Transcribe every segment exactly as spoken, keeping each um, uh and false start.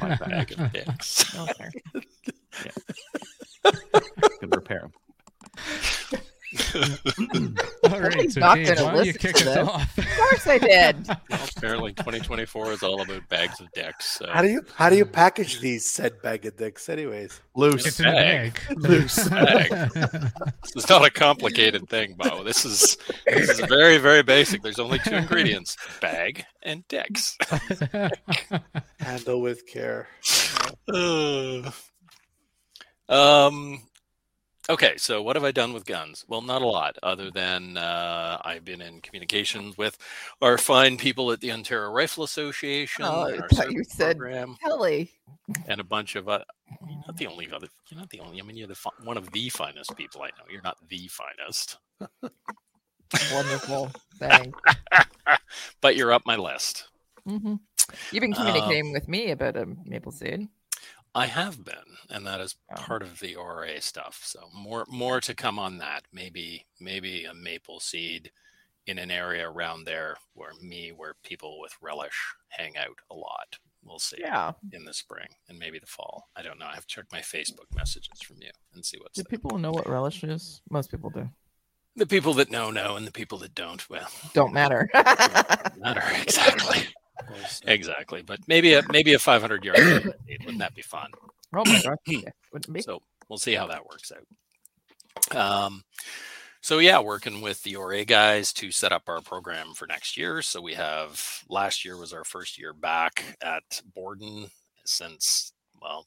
my bag of dicks. Oh, fair. Yeah. Can repair them. All right, so not Dave, why don't you kick us off? Of course I did. Well, apparently twenty twenty-four is all about bags of dicks. So. How do you how do you package these said bag of dicks anyways? Loose. It's bag. An egg. Loose bag. This is not a complicated thing, Bo. This is this is very, very basic. There's only two ingredients, bag and dicks. Handle with care. Uh, um Okay, so what have I done with guns? Well, not a lot, other than uh, I've been in communications with our fine people at the Ontario Rifle Association. Oh, I thought you said program, Kelly. And a bunch of uh, you're not the only other. You're not the only. I mean, you're the one of the finest people I know. You're not the finest. Wonderful thing. But you're up my list. Mm-hmm. You've been communicating um, with me about a maple seed. I have been, and that is part of the R A stuff. So more more to come on that. Maybe maybe a maple seed in an area around there where me, where people with relish hang out a lot. We'll see. Yeah. In the spring and maybe the fall. I don't know. I have to check my Facebook messages from you and see what's Do there. People know what relish is? Most people do. The people that know know, and the people that don't, well. Don't matter. Don't matter, exactly. Exactly, but maybe a maybe a five hundred yard wouldn't that be fun? Oh my gosh, yeah, wouldn't it be? So we'll see how that works out. Um, so yeah, working with the R A guys to set up our program for next year. So we have last year was our first year back at Borden since well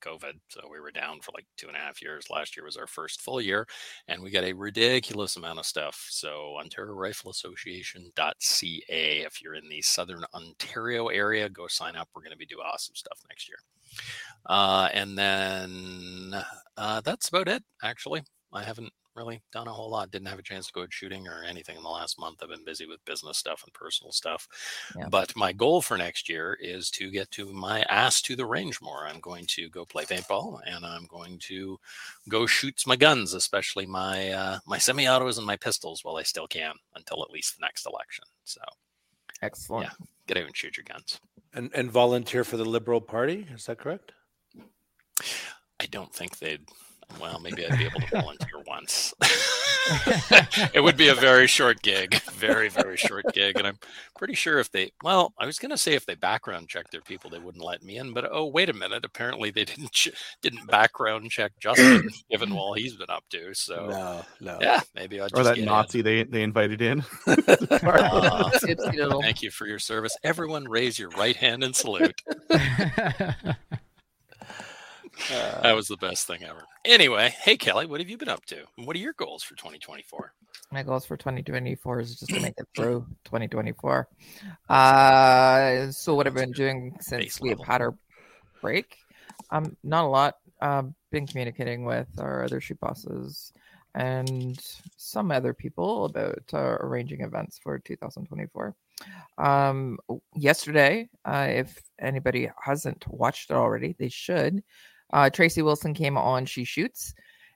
COVID. So we were down for like two and a half years. Last year was our first full year, and we got a ridiculous amount of stuff. So Ontario Rifle Association dot c a. If you're in the Southern Ontario area, go sign up. We're going to be doing awesome stuff next year. Uh, and then uh, that's about it, actually. I haven't really done a whole lot. Didn't have a chance to go shooting or anything in the last month. I've been busy with business stuff and personal stuff. Yeah. But my goal for next year is to get to my ass to the range more. I'm going to go play paintball, and I'm going to go shoot my guns, especially my uh, my semi-autos and my pistols while I still can until at least the next election. So excellent. Yeah, get out and shoot your guns. And and volunteer for the Liberal Party. Is that correct? I don't think they'd. Well, maybe I'd be able to volunteer once. It would be a very short gig, very, very short gig. And I'm pretty sure if they, well, I was going to say if they background checked their people, they wouldn't let me in. But, oh, wait a minute. Apparently they didn't ch- didn't background check Justin, given all he's been up to. So, no, no. Yeah, maybe I'd just Or that get Nazi in. they they invited in. uh, thank you for your service. Everyone raise your right hand and salute. Uh, that was the best thing ever. Anyway, hey, Kelly, what have you been up to? What are your goals for twenty twenty-four? My goals for twenty twenty-four is just to make it through twenty twenty-four. Uh, so what I've been doing since we've had our break. Um, not a lot. Uh, been communicating with our other shoot bosses and some other people about uh, arranging events for two thousand twenty-four. Um, yesterday, uh, if anybody hasn't watched it already, they should. Uh, Tracy Wilson came on She Shoots,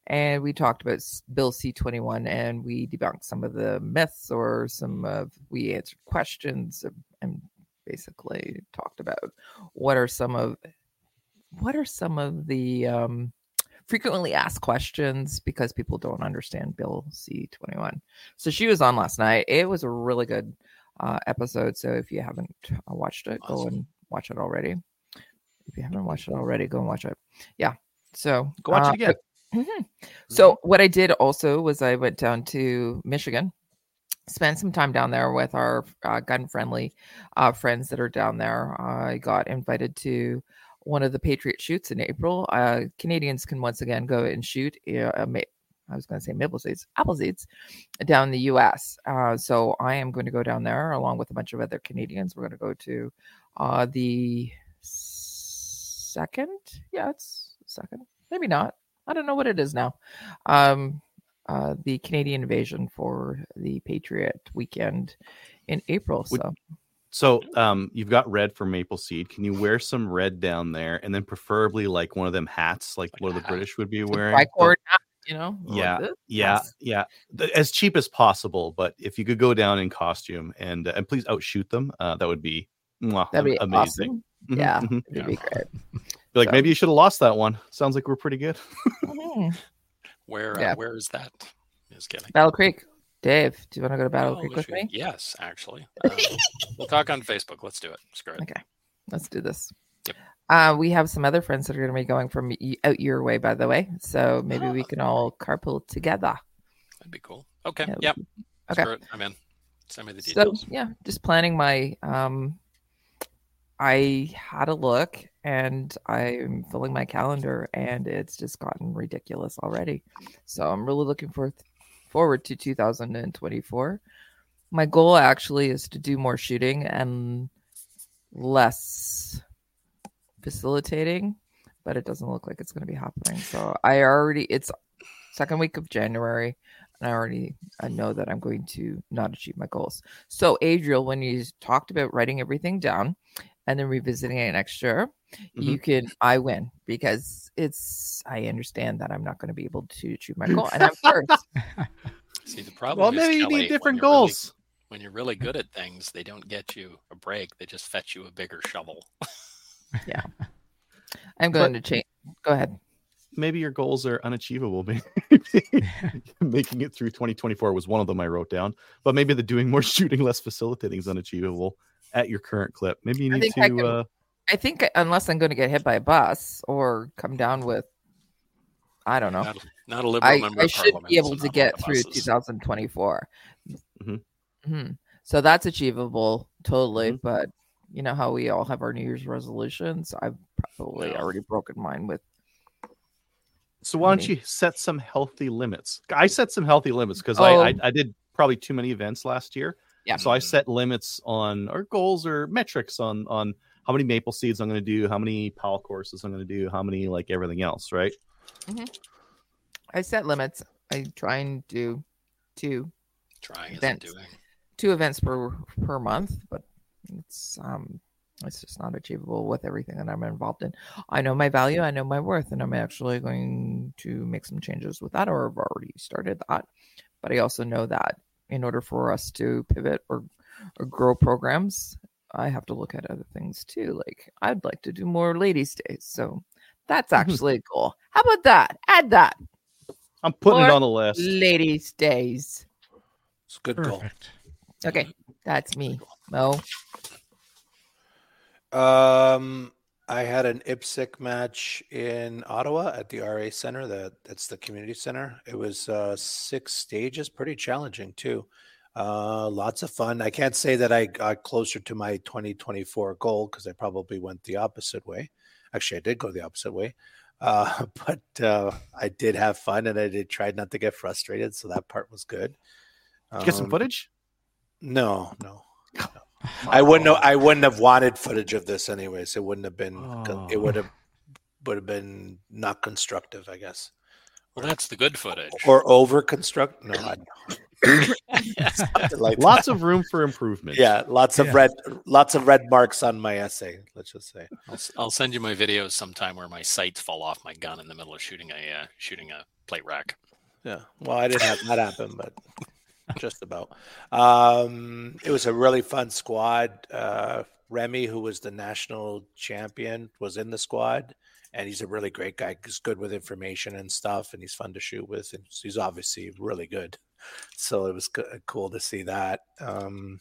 and we talked about Bill C twenty-one, and we debunked some of the myths, or some of we answered questions, and basically talked about what are some of what are some of the um, frequently asked questions, because people don't understand Bill C twenty-one. So she was on last night. It was a really good uh, episode. So if you haven't watched it, awesome. Go and watch it already. If you haven't watched it already, go and watch it. Yeah. So go watch uh, it again. Mm-hmm. So what I did also was I went down to Michigan, spent some time down there with our uh, gun-friendly uh, friends that are down there. Uh, I got invited to one of the Patriot shoots in April. Uh, Canadians can once again go and shoot. Uh, ma- I was going to say maple seeds, apple seeds, down in the U S. Uh, so I am going to go down there along with a bunch of other Canadians. We're going to go to uh, the... second yeah it's second maybe not I don't know what it is now um uh the Canadian invasion for the Patriot weekend in April. So so um you've got red for maple seed. Can you wear some red down there, and then preferably like one of them hats, like what the British would be wearing, tricord, you know? Yeah, like yeah, yes. yeah. As cheap as possible, but if you could go down in costume and uh, and please outshoot them, uh, that would be mwah, that'd be amazing. Awesome. Yeah, it'd yeah. be great. Be like, so. Maybe you should have lost that one. Sounds like we're pretty good. Mm-hmm. Where uh, yeah. where is that? Just kidding. Battle Creek. Dave, do you want to go to Battle oh, Creek with should... me? Yes, actually. Um, we'll talk on Facebook. Let's do it. Screw it. Okay, let's do this. Yep. Uh, we have some other friends that are going to be going from out your way, by the way. So maybe oh. we can all carpool together. That'd be cool. Okay. Yeah, yep. Okay. Screw it. I'm in. Send me the details. So, yeah, just planning my... Um, I had a look, and I'm filling my calendar, and it's just gotten ridiculous already. So I'm really looking for, forward to two thousand twenty-four. My goal actually is to do more shooting and less facilitating, but it doesn't look like it's going to be happening. So I already, it's second week of January, and I already I know that I'm going to not achieve my goals. So Adriel, when you talked about writing everything down, and then revisiting it next year, mm-hmm. you can, I win, because it's, I understand that I'm not going to be able to achieve my goal. And I'm first. See, the problem well, is, maybe you Kelly, need different when goals. Really, when you're really good at things, they don't get you a break. They just fetch you a bigger shovel. Yeah. I'm going but, to change. Go ahead. Maybe your goals are unachievable. Making it through twenty twenty-four was one of them I wrote down, but maybe the doing more shooting, less facilitating is unachievable. At your current clip, maybe you need I to. I, can, uh... I think unless I'm going to get hit by a bus or come down with, I don't know. Not, not a liberal I, member I of should be able to get through buses. two thousand twenty-four. Mm-hmm. Mm-hmm. So that's achievable, totally. Mm-hmm. But you know how we all have our New Year's resolutions. I've probably yeah. already broken mine with. So why don't you set some healthy limits? I set some healthy limits because oh. I, I I did probably too many events last year. Yeah. So I set limits on our goals or metrics on, on how many maple seeds I'm going to do, how many P A L courses I'm going to do, how many like everything else, right? Mm-hmm. I set limits. I try and do two trying events, doing. two events per per month, but it's um it's just not achievable with everything that I'm involved in. I know my value, I know my worth, and I'm actually going to make some changes with that, or I've already started that. But I also know that in order for us to pivot or, or grow programs, I have to look at other things too. Like I'd like to do more ladies' days. So that's actually a goal. How about that? Add that. I'm putting more it on the list. Ladies' days. It's a good Perfect. Goal. Okay. That's me. Mo. Um, I had an I P S C match in Ottawa at the R A Center. That that's the community center. It was uh, six stages, pretty challenging too. Uh, lots of fun. I can't say that I got closer to my twenty twenty-four goal because I probably went the opposite way. Actually, I did go the opposite way, uh, but uh, I did have fun, and I did try not to get frustrated. So that part was good. Um, did you get some footage? No, no. no. Oh. I wouldn't. Have, I wouldn't have wanted footage of this anyways. It wouldn't have been. Oh. It would have. Would have been not constructive, I guess. Well, or, that's the good footage. Or over construct. No, I like lots that. Of room for improvement. Yeah, lots of yeah. red, lots of red marks on my essay. Let's just say. I'll, I'll send you my videos sometime where my sights fall off my gun in the middle of shooting a uh, shooting a plate rack. Yeah. Well, I didn't have that happen, but. Just about. Um, it was a really fun squad. Uh, Remy, who was the national champion, was in the squad, and he's a really great guy. He's good with information and stuff, and he's fun to shoot with. And he's obviously really good, so it was co- cool to see that. Um,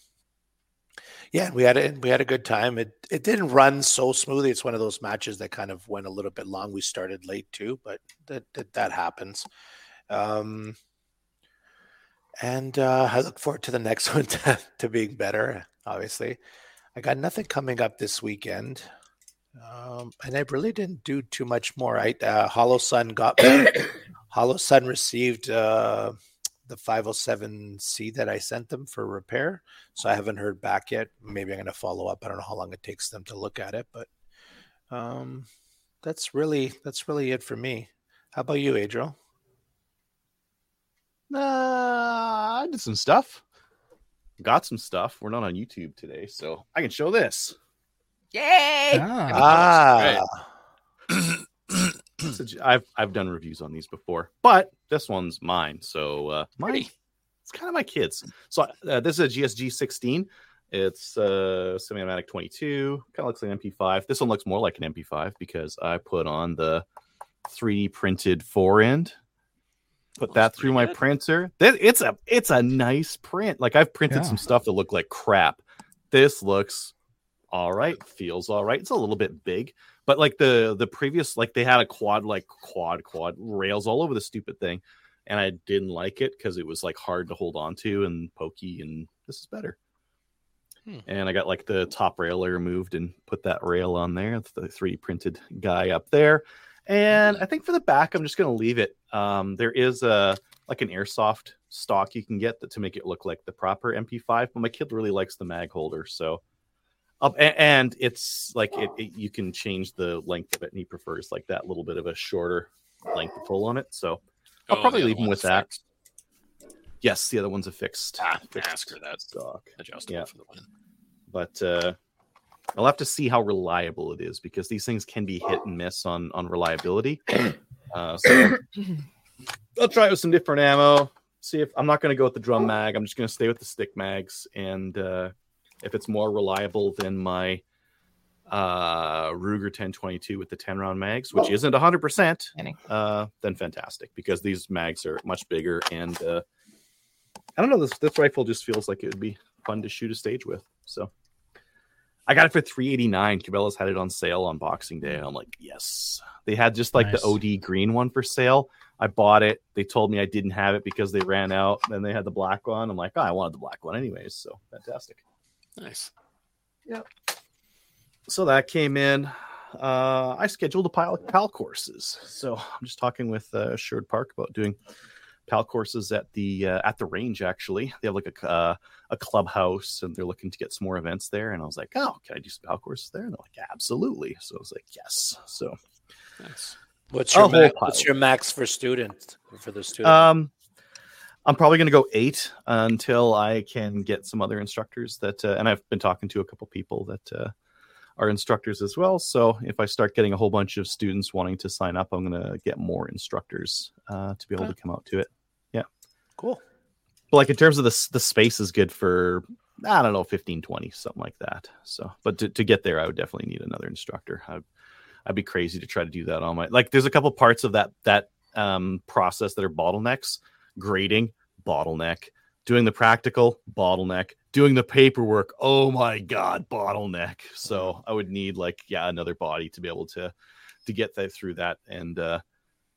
yeah, we had a we had a good time. It it didn't run so smoothly. It's one of those matches that kind of went a little bit long. We started late too, but that that, that happens. Um, And uh, I look forward to the next one to, to being better, obviously. I got nothing coming up this weekend. Um, and I really didn't do too much more. I, uh, Holosun got back. Holosun received uh, the five oh seven C that I sent them for repair. So I haven't heard back yet. Maybe I'm going to follow up. I don't know how long it takes them to look at it. But um, that's really that's really it for me. How about you, Adriel? Nah, I did some stuff. Got some stuff. We're not on YouTube today, so I can show this. Yay! Ah, ah. Right. so I've I've done reviews on these before, but this one's mine. So uh, my it's kind of my kids. So uh, this is a G S G sixteen. It's a uh, semi-automatic twenty-two. Kind of looks like an M P five. This one looks more like an M P five because I put on the three D printed forend. Put that through my printer. It's a it's a nice print. Like I've printed yeah. some stuff that looked like crap. This looks all right. Feels all right. It's a little bit big, but like the the previous, like they had a quad like quad quad rails all over the stupid thing, and I didn't like it because it was like hard to hold on to and pokey. And this is better. Hmm. And I got like the top rail removed and put that rail on there. The three D printed guy up there. And I think for the back, I'm just going to leave it. Um, there is a like an airsoft stock you can get that, to make it look like the proper M P five. But my kid really likes the mag holder, so up and, and it's like it, it, you can change the length of it, and he prefers like that little bit of a shorter length to pull on it. So I'll oh, probably leave him with fixed. that. Yes, the other one's a fixed. Ah, fixed ask her that stock adjustable yeah. for the win. But. Uh, I'll have to see how reliable it is because these things can be hit and miss on, on reliability. Uh, so I'll try it with some different ammo. See if I'm not going to go with the drum mag. I'm just going to stay with the stick mags. And uh, if it's more reliable than my uh, Ruger ten twenty-two with the ten round mags, which isn't one hundred percent, uh, then fantastic because these mags are much bigger. And uh, I don't know, this, this rifle just feels like it would be fun to shoot a stage with. So. I got it for three eighty-nine. Cabela's had it on sale on Boxing Day. I'm like, yes. They had just like nice. The O D green one for sale. I bought it. They told me I didn't have it because they ran out. Then they had the black one. I'm like, oh, I wanted the black one anyways. So fantastic. Nice. Yep. So that came in. Uh, I scheduled a pile of PAL courses. So I'm just talking with uh, Sherwood Park about doing PAL courses at the uh, at the range. Actually, they have like a uh, a clubhouse, and they're looking to get some more events there. And I was like, "Oh, can I do some PAL courses there?" And they're like, "Absolutely." So I was like, "Yes." So, nice. What's your max, what's your max for students for the student? Um, I'm probably going to go eight until I can get some other instructors that, uh, and I've been talking to a couple people that uh, are instructors as well. So if I start getting a whole bunch of students wanting to sign up, I'm going to get more instructors uh, to be able okay. to come out to it. Cool. But like in terms of the the space is good for, I don't know, fifteen, twenty, something like that. So, but to, to get there, I would definitely need another instructor. I'd, I'd be crazy to try to do that on my, like there's a couple parts of that, that um, process that are bottlenecks, grading, bottleneck, doing the practical, bottleneck, doing the paperwork. Oh my God, bottleneck. So I would need like, yeah, another body to be able to, to get that through that and uh,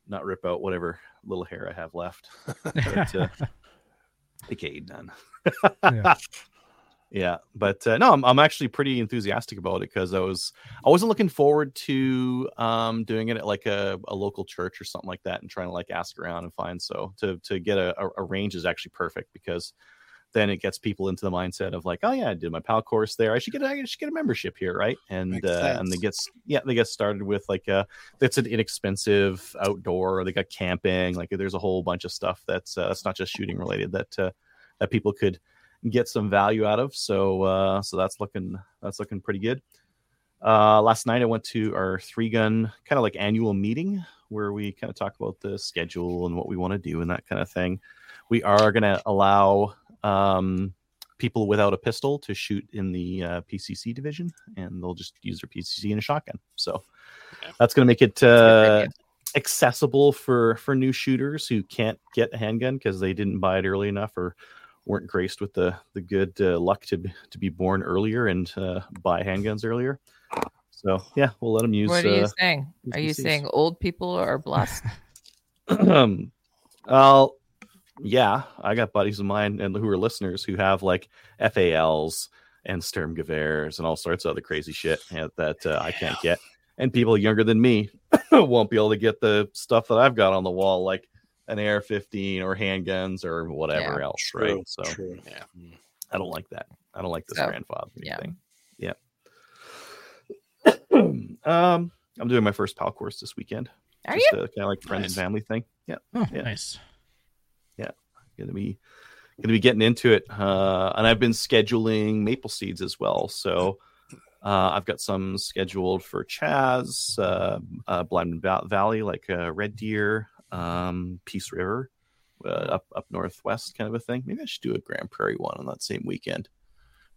not rip out whatever little hair I have left. But, uh, okay, done. yeah. yeah, but uh, no, I'm I'm actually pretty enthusiastic about it because I was I wasn't looking forward to um doing it at like a, a local church or something like that and trying to like ask around and find. So to to get a, a range is actually perfect because then it gets people into the mindset of like, oh yeah, I did my PAL course there. I should get, I should get a membership here, right? And uh, and they get yeah, they get started with like uh, it's an inexpensive outdoor. Or they got camping. Like there's a whole bunch of stuff that's uh, that's not just shooting related that uh, that people could get some value out of. So uh, so that's looking that's looking pretty good. Uh, last night I went to our three gun kind of like annual meeting where we kind of talk about the schedule and what we want to do and that kind of thing. We are going to allow um, people without a pistol to shoot in the uh, P C C division, and they'll just use their P C C and a shotgun. So yeah. that's going to make it uh, accessible for, for new shooters who can't get a handgun because they didn't buy it early enough or weren't graced with the, the good uh, luck to, to be born earlier and uh, buy handguns earlier. So yeah, we'll let them use. What are you uh, saying? P C Cs. Are you saying old people are blessed? um, I'll, Yeah, I got buddies of mine and who are listeners who have like F A Ls and Sturmgewehrs and all sorts of other crazy shit that uh, I can't get. And people younger than me won't be able to get the stuff that I've got on the wall, like an A R fifteen or handguns or whatever yeah, else, true, right? So true. Yeah, I don't like that. I don't like this so, grandfather yeah. thing. Yeah. um, I'm doing my first PAL course this weekend. Are Just you? Kind of like friends nice. and family thing. Yeah. Oh, yeah. Nice. Gonna be gonna be getting into it, uh, and I've been scheduling maple seeds as well. So uh, I've got some scheduled for Chaz, uh, uh, Blind Valley, like uh, Red Deer, um, Peace River, uh, up up northwest, kind of a thing. Maybe I should do a Grand Prairie one on that same weekend.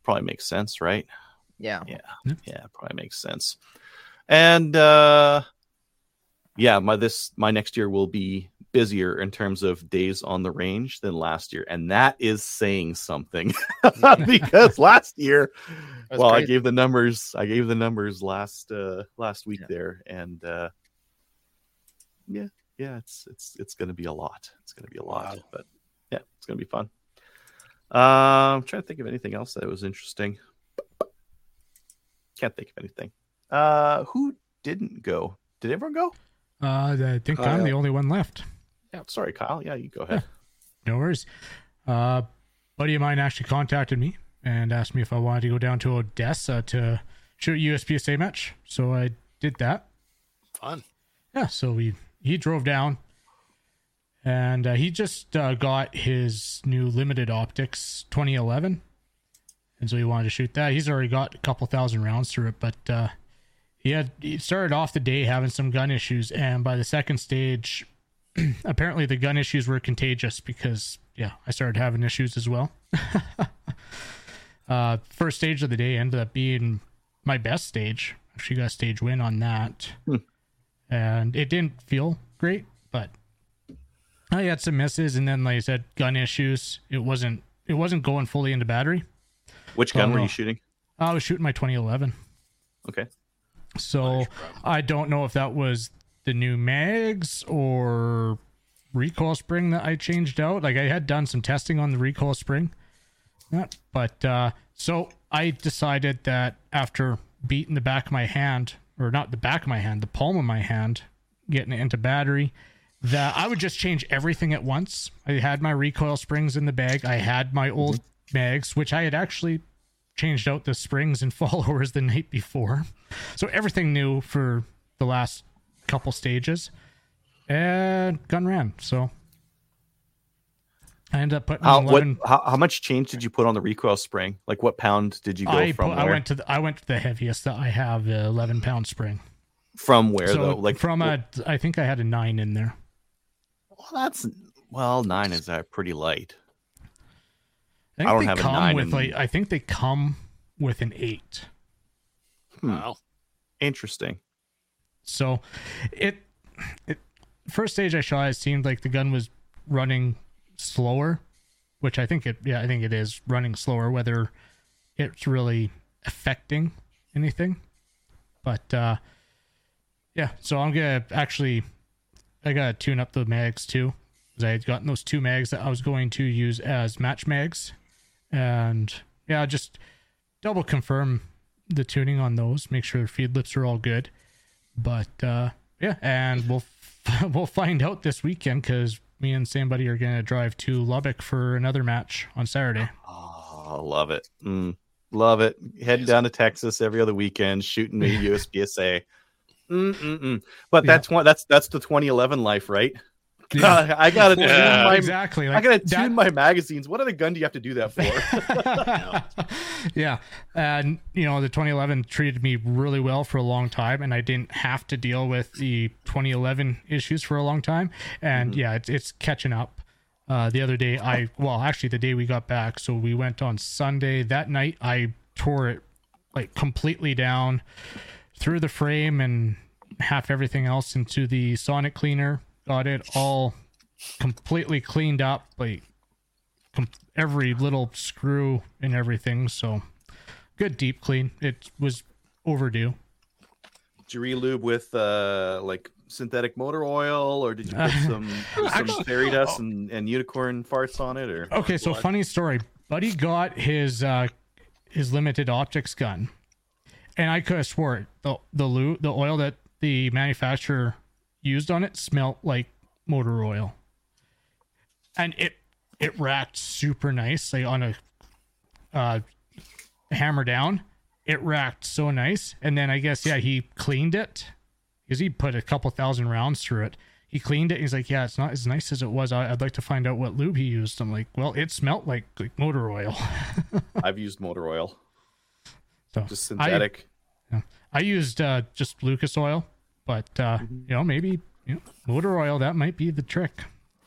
Probably makes sense, right? Yeah, yeah, yeah. Probably makes sense. And uh, yeah, my this my next year will be busier in terms of days on the range than last year, and that is saying something because last year well crazy. I gave the numbers I gave the numbers last uh last week yeah. there and uh yeah yeah it's it's it's gonna be a lot it's gonna be a lot wow. But yeah, it's gonna be fun. uh, I'm trying to think of anything else that was interesting. Can't think of anything. Uh who didn't go? Did everyone go? uh I think Kyle. I'm the only one left. Yeah, sorry, Kyle. Yeah, you go ahead. Yeah, no worries. Uh, buddy of mine actually contacted me and asked me if I wanted to go down to Odessa to shoot a U S P S A match. So I did that. Fun. Yeah. So we he drove down, and uh, he just uh, got his new limited optics twenty eleven, and so he wanted to shoot that. He's already got a couple thousand rounds through it, but uh, he had he started off the day having some gun issues, and by the second stage. Apparently the gun issues were contagious because yeah, I started having issues as well. uh, first stage of the day ended up being my best stage. She got a stage win on that, hmm. and it didn't feel great, but I had some misses. And then, like I said, gun issues. It wasn't it wasn't going fully into battery. Which but gun were you shooting? I was shooting my twenty eleven. Okay. So I don't know if that was the new mags or recoil spring that I changed out. Like I had done some testing on the recoil spring, but uh, so I decided that after beating the back of my hand, or not the back of my hand, the palm of my hand, getting it into battery, that I would just change everything at once. I had my recoil springs in the bag. I had my old mags, which I had actually changed out the springs and followers the night before. So everything new for the last couple stages, and gun ran. So I ended up putting how, eleven... what, how, how much change did you put on the recoil spring? Like what pound did you go I from put, I went to the, I went to the heaviest that I have, the eleven pound spring. From where so though? Like from a, I think I had a nine in there. Well, that's well, nine is uh, pretty light. I, think I don't they have come a nine. With in... like, I think they come with an eight. Hmm. Wow. Interesting. So it, it first stage I shot, it seemed like the gun was running slower, which I think it, yeah, I think it is running slower, whether it's really affecting anything, but, uh, yeah, so I'm going to actually, I got to tune up the mags too, because I had gotten those two mags that I was going to use as match mags, and yeah, just double confirm the tuning on those, make sure the feed lips are all good. But uh, yeah, and we'll we'll find out this weekend because me and Sam Buddy are going to drive to Lubbock for another match on Saturday. Oh, love it. Mm, love it. Heading down to Texas every other weekend, shooting the U S P S A. Mm-mm-mm. But that's yeah. one. That's that's the twenty eleven life, right? Yeah. I gotta tune yeah. my exactly. Like, I gotta that... tune my magazines. What other gun do you have to do that for? yeah, and you know the twenty eleven treated me really well for a long time, and I didn't have to deal with the twenty eleven issues for a long time. And mm-hmm. yeah, it's it's catching up. Uh, the other day, I well actually the day we got back, so we went on Sunday. That night, I tore it like completely down through the frame and half everything else into the sonic cleaner. Got it all completely cleaned up, like com- every little screw and everything. So good deep clean. It was overdue. Did you relube with uh, like synthetic motor oil, or did you put some, some fairy dust and, and unicorn farts on it? Or okay, so blood? Funny story. Buddy got his uh, his limited optics gun, and I could have swore it. the the lube, the oil that the manufacturer used on it smelled like motor oil, and it it racked super nice, like on a uh hammer down. It racked so nice. And then I guess yeah he cleaned it, because he put a couple thousand rounds through it. He cleaned it, and he's like, yeah, it's not as nice as it was. I, I'd like to find out what lube he used. I'm like, well, it smelled like, like motor oil. I've used motor oil, so just synthetic. I, yeah, I used uh just Lucas oil. But, uh, you know, maybe you know, motor oil, that might be the trick.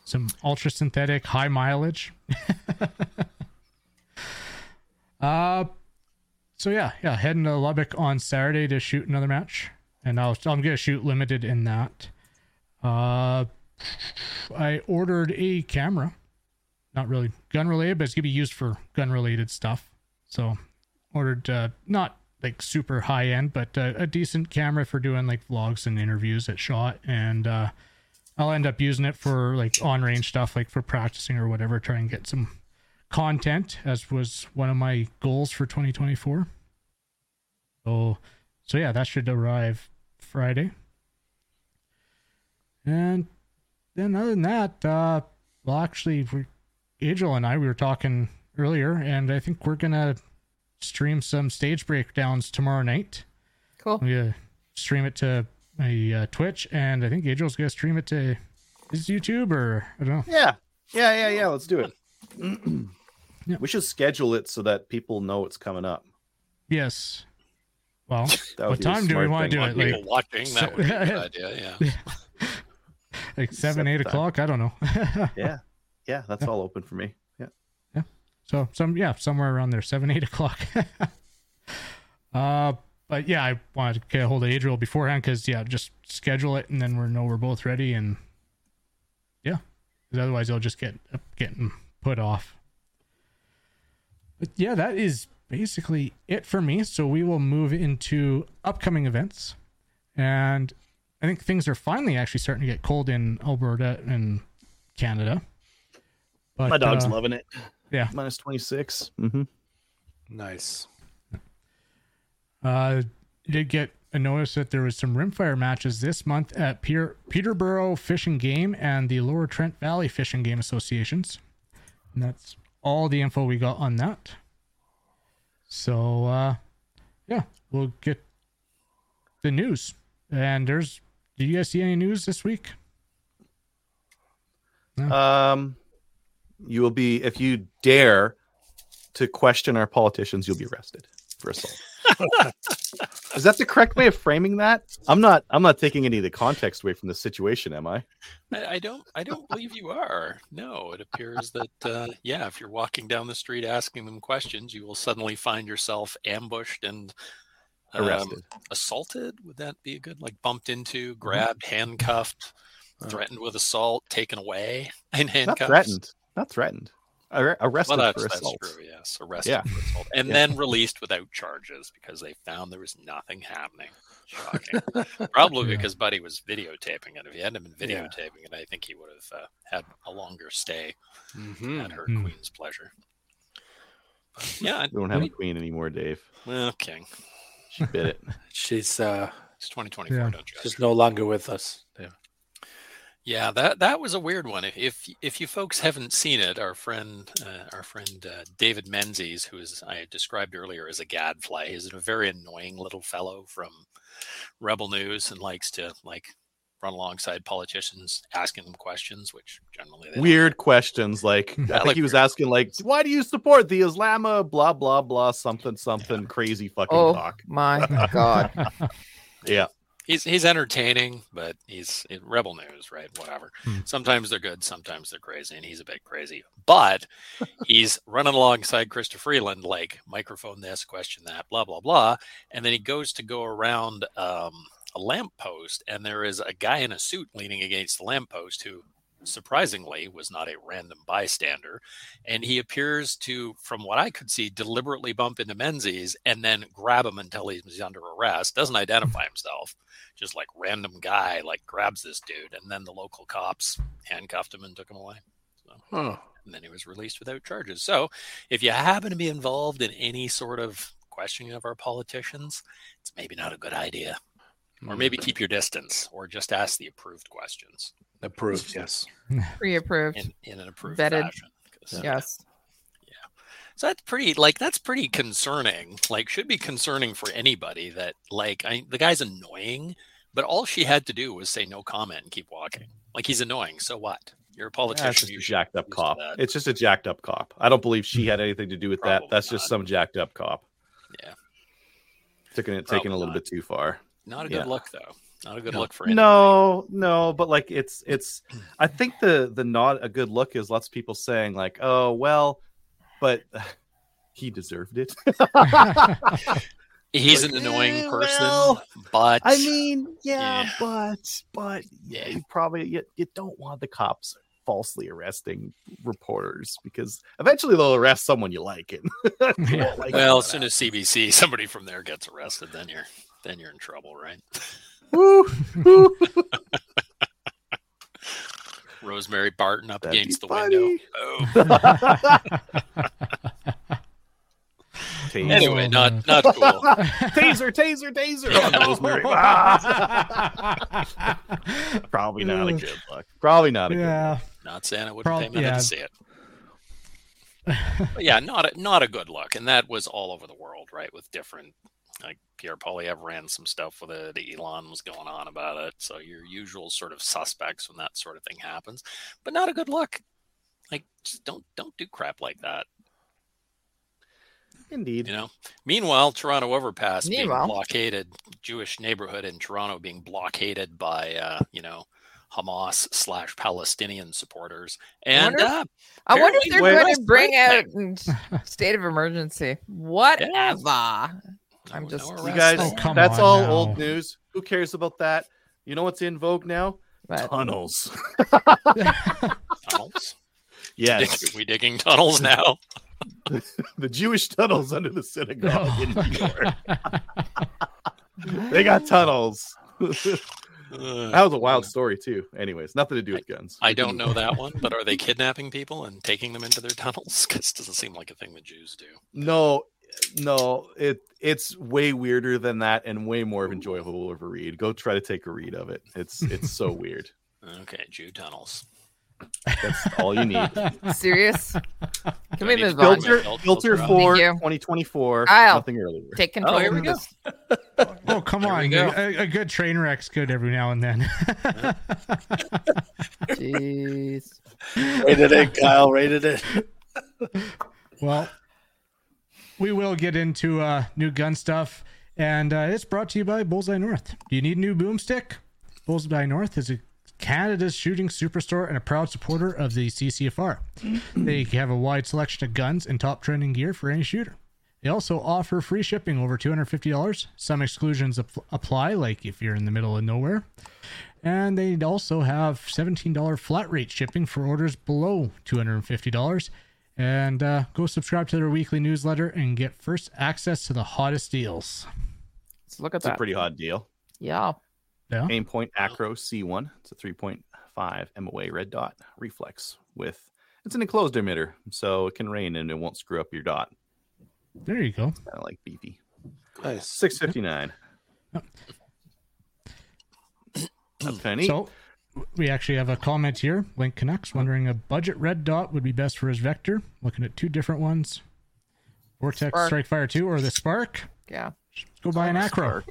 Some ultra synthetic, high mileage. uh, so, yeah, yeah, heading to Lubbock on Saturday to shoot another match. And I'll, I'm going to shoot limited in that. Uh, I ordered a camera. Not really gun related, but it's going to be used for gun related stuff. So, ordered uh, not. like super high end, but uh, a decent camera for doing like vlogs and interviews at SHOT. And uh, I'll end up using it for like on range stuff, like for practicing or whatever, try and get some content, as was one of my goals for twenty twenty-four. So, so yeah, that should arrive Friday. And then other than that, uh, well, actually, we, Angel and I, we were talking earlier, and I think we're going to stream some stage breakdowns tomorrow night. Cool. I'm gonna stream it to my uh, Twitch, and I think Adriel's gonna stream it to his YouTube, or I don't know. Yeah, yeah, yeah, yeah. Let's do it. Yeah. We should schedule it so that people know it's coming up. Yes. Well, what time do we want to do it? Like watching that would be a good idea. Yeah. Like seven, eight o'clock. I don't know. yeah, yeah. That's yeah. all open for me. So some yeah, somewhere around there, seven, eight o'clock. uh, but yeah, I wanted to get a hold of Adriel beforehand, because yeah, just schedule it, and then we know we're both ready, and yeah, because otherwise they'll just get uh, getting put off. But yeah, that is basically it for me. So we will move into upcoming events, and I think things are finally actually starting to get cold in Alberta and Canada. But, my dog's uh, loving it. Yeah, minus twenty-six. Mm-hmm. Nice. Uh, did get a notice that there was some rimfire matches this month at Peter, Peterborough Fish and Game and the Lower Trent Valley Fish and Game Associations. And that's all the info we got on that. So, uh, yeah, we'll get the news. And there's, did you guys see any news this week? No? Um. You will be, if you dare to question our politicians, you'll be arrested for assault. Is that the correct way of framing that? I'm not. I'm not taking any of the context away from the situation, am I? I don't. I don't believe you are. No. It appears that uh, yeah, if you're walking down the street asking them questions, you will suddenly find yourself ambushed and um, arrested, assaulted. Would that be a good, like bumped into, grabbed, mm-hmm. handcuffed, threatened with assault, taken away, and handcuffed. Not threatened. Not threatened. Ar- arrested well, that's, for assault. That's true, yes. Arrested yeah. for assault. And yeah. then released without charges because they found there was nothing happening. Shocking. Probably yeah. because Buddy was videotaping it. If he hadn't been videotaping yeah. it, I think he would have uh, had a longer stay mm-hmm. at her mm-hmm. queen's pleasure. But, yeah, we don't have we, a queen anymore, Dave. Well, king. She bit it. She's, uh, it's twenty twenty-four, yeah. don't you? She's no longer with us. Yeah. Yeah, that that was a weird one. If if you folks haven't seen it, our friend uh, our friend uh, David Menzies, who is I described earlier as a gadfly, is a very annoying little fellow from Rebel News and likes to like run alongside politicians, asking them questions, which generally they weird don't. questions. Like I think he was asking, like, why do you support the Islama? Blah blah blah, something something yeah. crazy fucking oh, talk. My God. Yeah. He's he's entertaining, but he's in Rebel News, right? Whatever. Hmm. Sometimes they're good, sometimes they're crazy, and he's a bit crazy. But he's running alongside Krista Freeland, like microphone this, question that, blah blah blah, and then he goes to go around um, a lamppost, and there is a guy in a suit leaning against the lamppost who, surprisingly, was not a random bystander, and he appears to, from what I could see, deliberately bump into Menzies and then grab him until he's under arrest. Doesn't identify himself, just like random guy, like grabs this dude, and then the local cops handcuffed him and took him away. So, huh. And then he was released without charges. So if you happen to be involved in any sort of questioning of our politicians, it's maybe not a good idea. Or maybe keep your distance, or just ask the approved questions. Approved, yes. Pre-approved. In, in an approved vetted fashion. Yes. Yeah. So that's pretty, like, that's pretty concerning. Like, should be concerning for anybody that, like, I, the guy's annoying, but all she had to do was say no comment and keep walking. Like, he's annoying, so what? You're a politician. That's just you a jacked up cop. It's just a jacked up cop. I don't believe she had anything to do with Probably that. That's not. Just some jacked up cop. Yeah. Taking it, taking a little not. bit too far. Not a good yeah. look, though. Not a good no. look for anybody. No, no, but like it's it's. I think the the not a good look is lots of people saying like, oh well, but uh, he deserved it. He's like, an annoying eh, person, well, but I mean, yeah, yeah. but but yeah, you probably you, you don't want the cops falsely arresting reporters, because eventually they'll arrest someone you like it. yeah. like well, as soon as C B C somebody from there gets arrested, then you're. Then you're in trouble, right? Woo, woo. Rosemary Barton up That'd against the funny. window. Oh. Anyway, not not cool. Taser, taser, taser. Oh, Rosemary. Probably not a good look. Probably not a yeah. good look. Not saying I wouldn't Probably, pay me yeah. to see it. But yeah, not a, not a good look. And that was all over the world, right? With different... Like Pierre Polyev ran some stuff with it. Elon was going on about it. So your usual sort of suspects when that sort of thing happens, but not a good look. Like, just don't don't do crap like that. Indeed. You know. Meanwhile, Toronto overpass Meanwhile. being blockaded, Jewish neighborhood in Toronto being blockaded by uh, you know, Hamas slash Palestinian supporters. And I wonder, uh, I wonder if they're going to bring out state of emergency. Whatever. Yeah. I'm just you guys. Oh, that's all now. Old news. Who cares about that? You know what's in vogue now? But... Tunnels. Tunnels. Yes, dig- we digging tunnels now. The Jewish tunnels under the synagogue oh. in New York. They got tunnels. That was a wild story too. Anyways, nothing to do with guns. I, I don't know that one, but are they kidnapping people and taking them into their tunnels? Because it doesn't seem like a thing the Jews do. No. No, it it's way weirder than that, and way more of enjoyable of a read. Go try to take a read of it. It's it's so weird. Okay, Jew tunnels. That's all you need. Serious? Can we move on? Filter, filter for twenty twenty-four. I'll nothing earlier. Take control. Oh, here we go. Oh, come there on! Go. A, a good train wreck's good every now and then. Jeez. Rated it, Kyle. Rated it. Well. We will get into uh, new gun stuff, and uh, it's brought to you by Bullseye North. Do you need a new boomstick? Bullseye North is a Canada's shooting superstore and a proud supporter of the C C F R. They have a wide selection of guns and top trending gear for any shooter. They also offer free shipping over two hundred fifty dollars. Some exclusions ap- apply, like if you're in the middle of nowhere. And they also have seventeen dollars flat rate shipping for orders below two hundred fifty dollars. And uh, go subscribe to their weekly newsletter and get first access to the hottest deals. Let's look at That's that. It's a pretty hot deal. Yeah. yeah. Aim point Acro C one. It's a three point five M O A red dot reflex with, it's an enclosed emitter, so it can rain and it won't screw up your dot. There you go. It's kind of like beefy. Nice. six fifty-nine. Yep. That's kind of neat. So, we actually have a comment here. Link Canucks wondering a budget red dot would be best for his Vector. Looking at two different ones. Vortex Strikefire two or the Spark. Yeah. Go buy an Acro.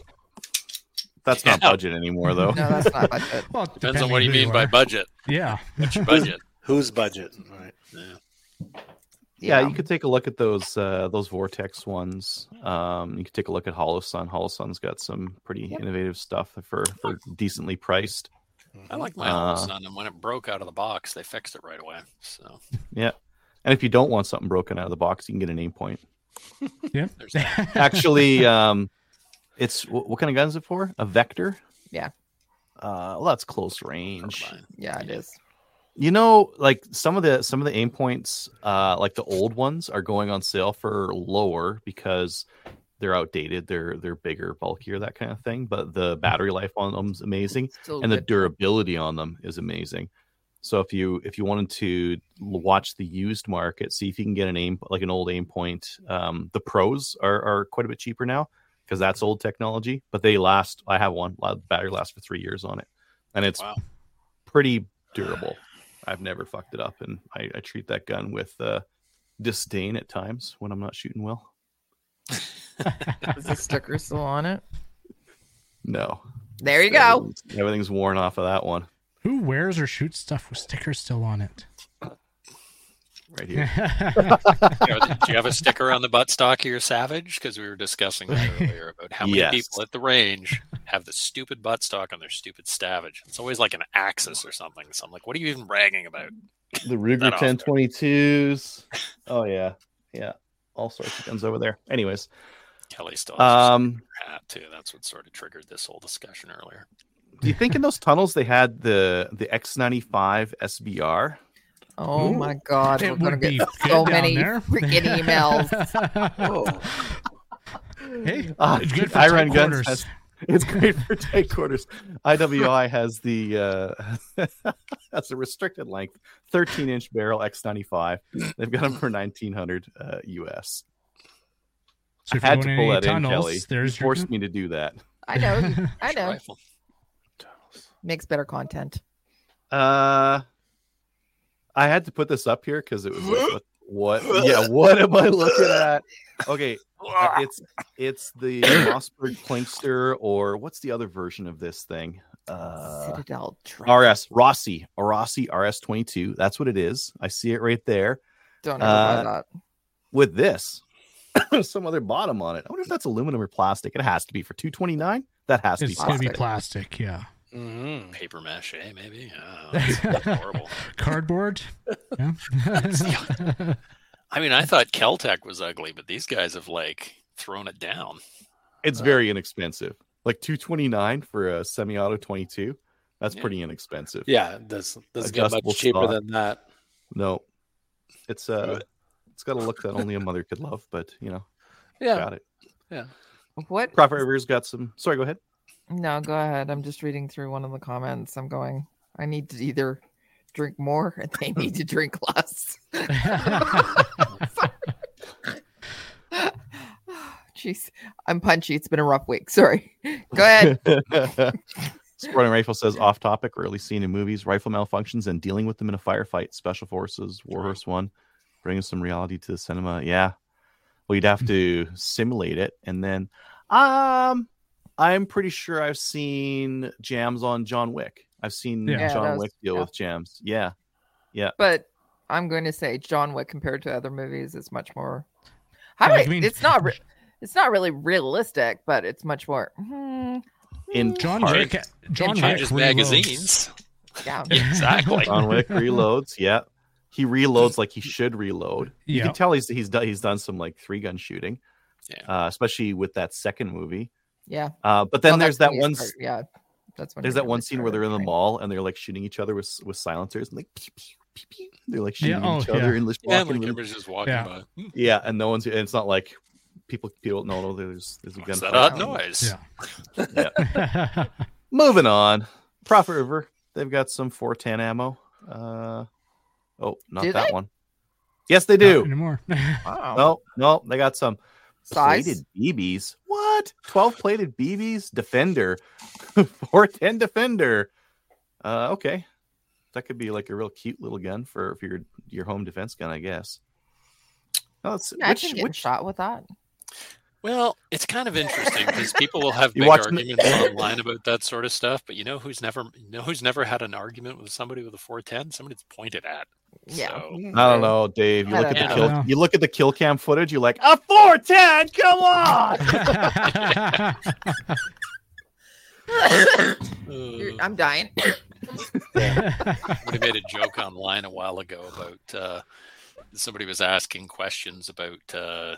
That's not yeah. budget anymore, though. No, that's not budget. Well, depends on what you mean you by budget. Yeah. What's your budget? Who's budget? All right. Yeah. Yeah, yeah, you could take a look at those uh, those Vortex ones. Um, you could take a look at Holosun. Holosun's got some pretty yep. innovative stuff for, for decently priced. I like my uh, Holosun, and when it broke out of the box, they fixed it right away. So yeah, and if you don't want something broken out of the box, you can get an aim point. Yeah, actually, um, it's what, what kind of gun is it for? A Vector? Yeah. Uh, well, that's close range. Yeah, it is. You know, like some of the some of the aim points, uh, like the old ones, are going on sale for lower because they're outdated. They're they're bigger, bulkier, that kind of thing. But the battery life on them is amazing, and good. The durability on them is amazing. So if you if you wanted to watch the used market, see if you can get an aim like an old aim point. Um, the pros are are quite a bit cheaper now because that's old technology, but they last. I have one. The battery lasts for three years on it, and it's wow. pretty durable. I've never fucked it up, and I, I treat that gun with uh, disdain at times when I'm not shooting well. Is the sticker still on it? No. There you Everything's, go. Everything's worn off of that one. Who wears or shoots stuff with stickers still on it? Right here. Do you have a sticker on the buttstock of your Savage? Because we were discussing that earlier about how many yes. people at the range have the stupid buttstock on their stupid Savage. It's always like an Axis or something. So I'm like, what are you even bragging about? The Ruger ten twenty-twos. Oh yeah, yeah, all sorts of guns over there. Anyways, Kelly still has um, her hat too. That's what sort of triggered this whole discussion earlier. Do you think in those tunnels they had the the X ninety-five S B R? Oh, ooh, my God. We're going to get so many there. freaking emails. Oh. Hey, uh, it's good for I run guns. Has, it's great for tight quarters. I W I has the uh, that's a restricted length, thirteen-inch barrel X ninety-five. They've got them for nineteen hundred uh, U S. So if I had to pull that tunnels, in, Kelly. There's you forced your... me to do that. I know. I know. Makes better content. Uh... I had to put this up here because it was like, what, what? Yeah, what am I looking at? Okay, it's it's the Mossberg Plinkster, or what's the other version of this thing? Uh, Citadel R S Rossi, Rossi R S twenty-two. That's what it is. I see it right there. Don't know uh, about that. With this, some other bottom on it. I wonder if that's aluminum or plastic. It has to be for two twenty-nine. That has to it's be. It's gonna be plastic. Yeah. Mm-hmm. Paper mache, maybe. Oh, that's horrible. Cardboard. Yeah. I mean, I thought Kel-Tec was ugly, but these guys have like thrown it down. It's uh, very inexpensive, like two twenty-nine for a semi-auto twenty-two. That's yeah. pretty inexpensive. Yeah, this this got much cheaper spot. Than that. No, it's uh, it's got a look that only a mother could love, but you know, yeah, got it. Yeah. What? Prophet River's got some. Sorry, go ahead. No, go ahead. I'm just reading through one of the comments. I'm going, I need to either drink more or they need to drink less. Jeez, I'm punchy. It's been a rough week. Sorry. Go ahead. Sporting Rifle says, off topic, rarely seen in movies, rifle malfunctions and dealing with them in a firefight. Special Forces, Warhorse One, bringing some reality to the cinema. Yeah. Well, you'd have to simulate it. And then, um... I'm pretty sure I've seen jams on John Wick. I've seen yeah. John yeah, was, Wick deal yeah. with jams. Yeah. Yeah. But I'm going to say John Wick compared to other movies is much more. How yeah, do I, I mean, it's not re- it's not really realistic, but it's much more. Mm, in John Wick John, John changes Wick magazines. Yeah. Exactly. John Wick reloads, yeah. He reloads like he should reload. Yeah. You can tell he's he's done he's done some like three-gun shooting. Yeah. Uh, especially with that second movie. Yeah. Uh, but then well, there's that one. Part. Yeah, that's when there's that one scene where they're in the right. mall and they're like shooting each other with with silencers and like pew, pew, pew, pew. They're like shooting yeah, each oh, other yeah. and just yeah, walking. Like and just walking yeah. by. Yeah, and no one's. And it's not like people. People no, no. There's there's a gun. What's that odd noise. Yeah. yeah. Moving on. Prophet River. They've got some four ten ammo. Uh, oh, not do that they? One. Yes, they do. Not anymore. Wow. No, no, they got some. Size? Plated B Bs. What? twelve plated B Bs? Defender. four ten Defender. Uh, okay. That could be like a real cute little gun for, for your, your home defense gun, I guess. Oh, it's, yeah, which, I can get which... shot with that. Well, it's kind of interesting because people will have big arguments the... online about that sort of stuff, but you know who's never you know who's never had an argument with somebody with a four ten? Somebody that's pointed at. Yeah, so, I don't know, Dave. You I look at the know. kill, you look at the kill cam footage. You're like, a four ten, come on! I'm dying. We made a joke online a while ago about. Uh, Somebody was asking questions about uh,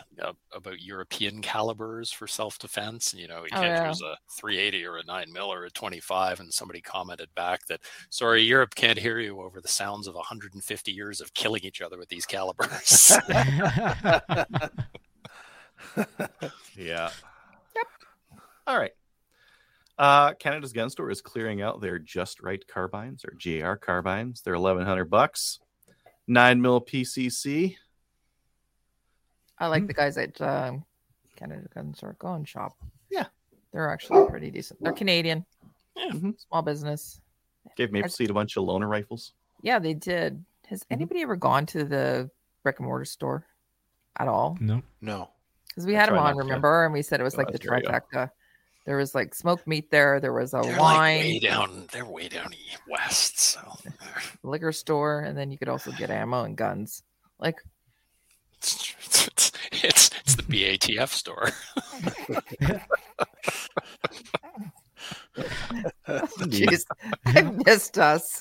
about European calibers for self-defense. You know, you can't oh, yeah. use a three eighty or a nine millimeter or a twenty-five. And somebody commented back that, sorry, Europe can't hear you over the sounds of one hundred fifty years of killing each other with these calibers. Yeah. Yep. All right. Uh, Canada's Gun Store is clearing out their Just Right carbines or J R carbines. They're eleven hundred bucks. nine mil P C C. I like the guys at uh, Canada Gun Store Go and Shop. Yeah. They're actually pretty decent. They're Canadian. Yeah. Mm-hmm. Small business. Gave Maple Seed a bunch of loaner rifles. Yeah, they did. Has mm-hmm. anybody ever gone to the brick and mortar store at all? No. No. Because we I had them on, remember? To... And we said it was oh, like the trifecta. There was like smoked meat there. There was a they're wine. Like way down, they're way down west. So liquor store, and then you could also get ammo and guns. Like it's it's it's, it's the B A T F store. Jeez, I missed us.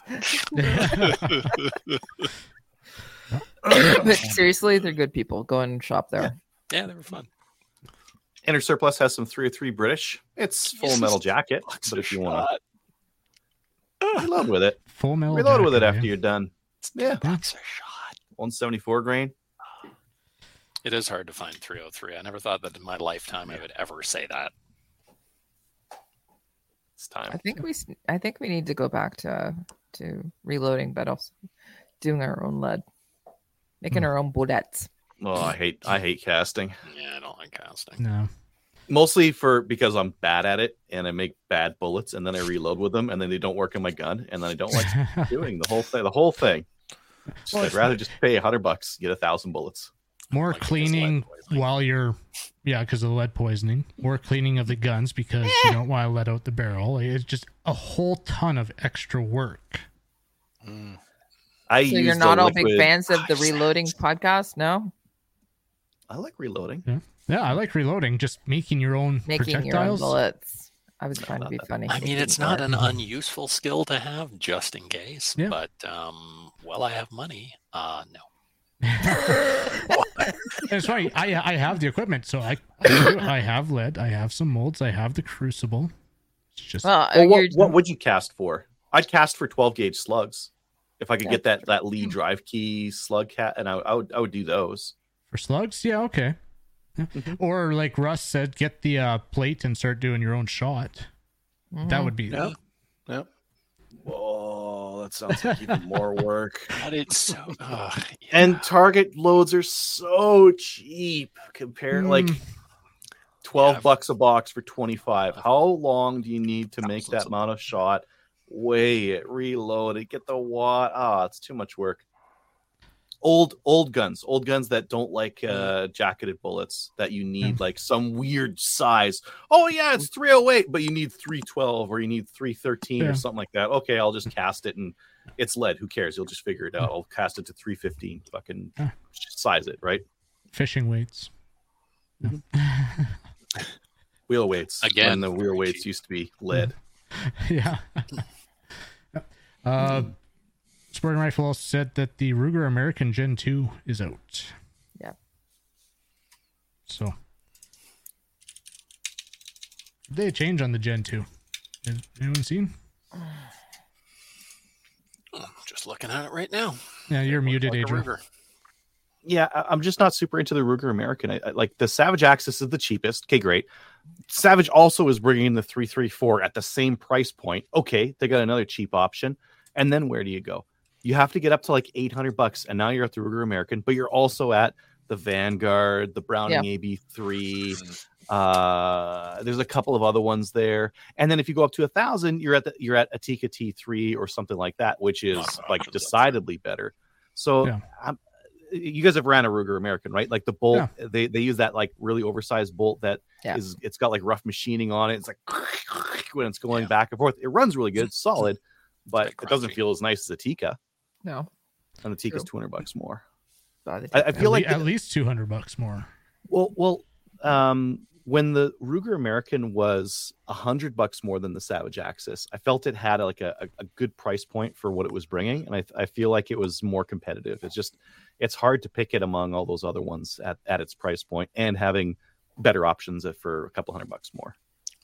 But seriously, they're good people. Go and shop there. Yeah, yeah, they were fun. Inner Surplus has some three oh three British. It's Full Jesus. Metal Jacket, but if you want to reload with it, full metal reload jacket, with it after yeah. you're done. Yeah, that's a shot. one seventy-four grain. It is hard to find three oh three. I never thought that in my lifetime I would ever say that. It's time. I think we, I think we need to go back to to reloading, but also doing our own lead, making mm. our own bullets. Oh, I hate I hate casting. Yeah, I don't like casting. No. Mostly for because I'm bad at it and I make bad bullets and then I reload with them and then they don't work in my gun and then I don't like doing the whole thing. The whole thing. So well, I'd rather just pay a hundred bucks, get a thousand bullets. More like cleaning while you're yeah, because of the lead poisoning. More cleaning of the guns because you don't want to let out the barrel. It's just a whole ton of extra work. Mm. I so you're not all big fans of the reloading podcast, no? I like reloading. Yeah. yeah, I like reloading. Just making your own making projectiles. Your own bullets. I was trying to be funny. I mean, it's not an unuseful skill to have, just in case. Yeah. But um, well, I have money. Uh, no. It's funny. I I have the equipment, so I I have lead. I have some molds. I have the crucible. It's just well, well, what, what would you cast for? I'd cast for twelve gauge slugs if I could yeah. get that that Lee drive key slug cat, and I, I would I would do those. For slugs? Yeah, okay. Yeah. Mm-hmm. Or like Russ said, get the uh, plate and start doing your own shot. Mm-hmm. That would be... Yep. Yep. Whoa, that sounds like even more work. That is so... Uh, yeah. And target loads are so cheap compared... Mm. Like twelve yeah. bucks a box for twenty-five. How long do you need to make Absolutely. That amount of shot? Weigh it, reload it, get the watt. Ah, oh, it's too much work. Old old guns, old guns that don't like uh, jacketed bullets that you need yeah. like some weird size. Oh yeah, it's three oh eight, but you need three twelve or you need three thirteen yeah. or something like that. Okay, I'll just cast it and it's lead. Who cares? You'll just figure it out. I'll cast it to three fifteen. Fucking yeah. size it, right? Fishing weights, mm-hmm. wheel weights again. When the wheel weights cheap. Used to be lead. Yeah. uh, Sporting Rifle also said that the Ruger American Gen two is out. Yeah. So they change on the Gen two. Has anyone seen? Just looking at it right now. Yeah, you're muted, like Adrian. Yeah, I'm just not super into the Ruger American. I, I, like the Savage Axis is the cheapest. Okay, great. Savage also is bringing in the three thirty-four at the same price point. Okay, they got another cheap option. And then where do you go? You have to get up to like eight hundred bucks, and now you're at the Ruger American, but you're also at the Vanguard, the Browning yeah. A B three, Uh, there's a couple of other ones there, and then if you go up to a thousand, you're at the, you're at Atika T three or something like that, which is oh, like decidedly better. So yeah. I'm, you guys have ran a Ruger American, right? Like the bolt, yeah. they they use that like really oversized bolt that yeah. is it's got like rough machining on it. It's like when it's going yeah. back and forth, it runs really good, solid, but it doesn't feel as nice as a Atika. No, and the Atika's two hundred bucks more. I, I feel at like le- at least two hundred bucks more. Well, well, um. When the Ruger American was a hundred bucks more than the Savage Axis, I felt it had like a, a, a good price point for what it was bringing, and I, I feel like it was more competitive. It's just it's hard to pick it among all those other ones at, at its price point and having better options for a couple hundred bucks more.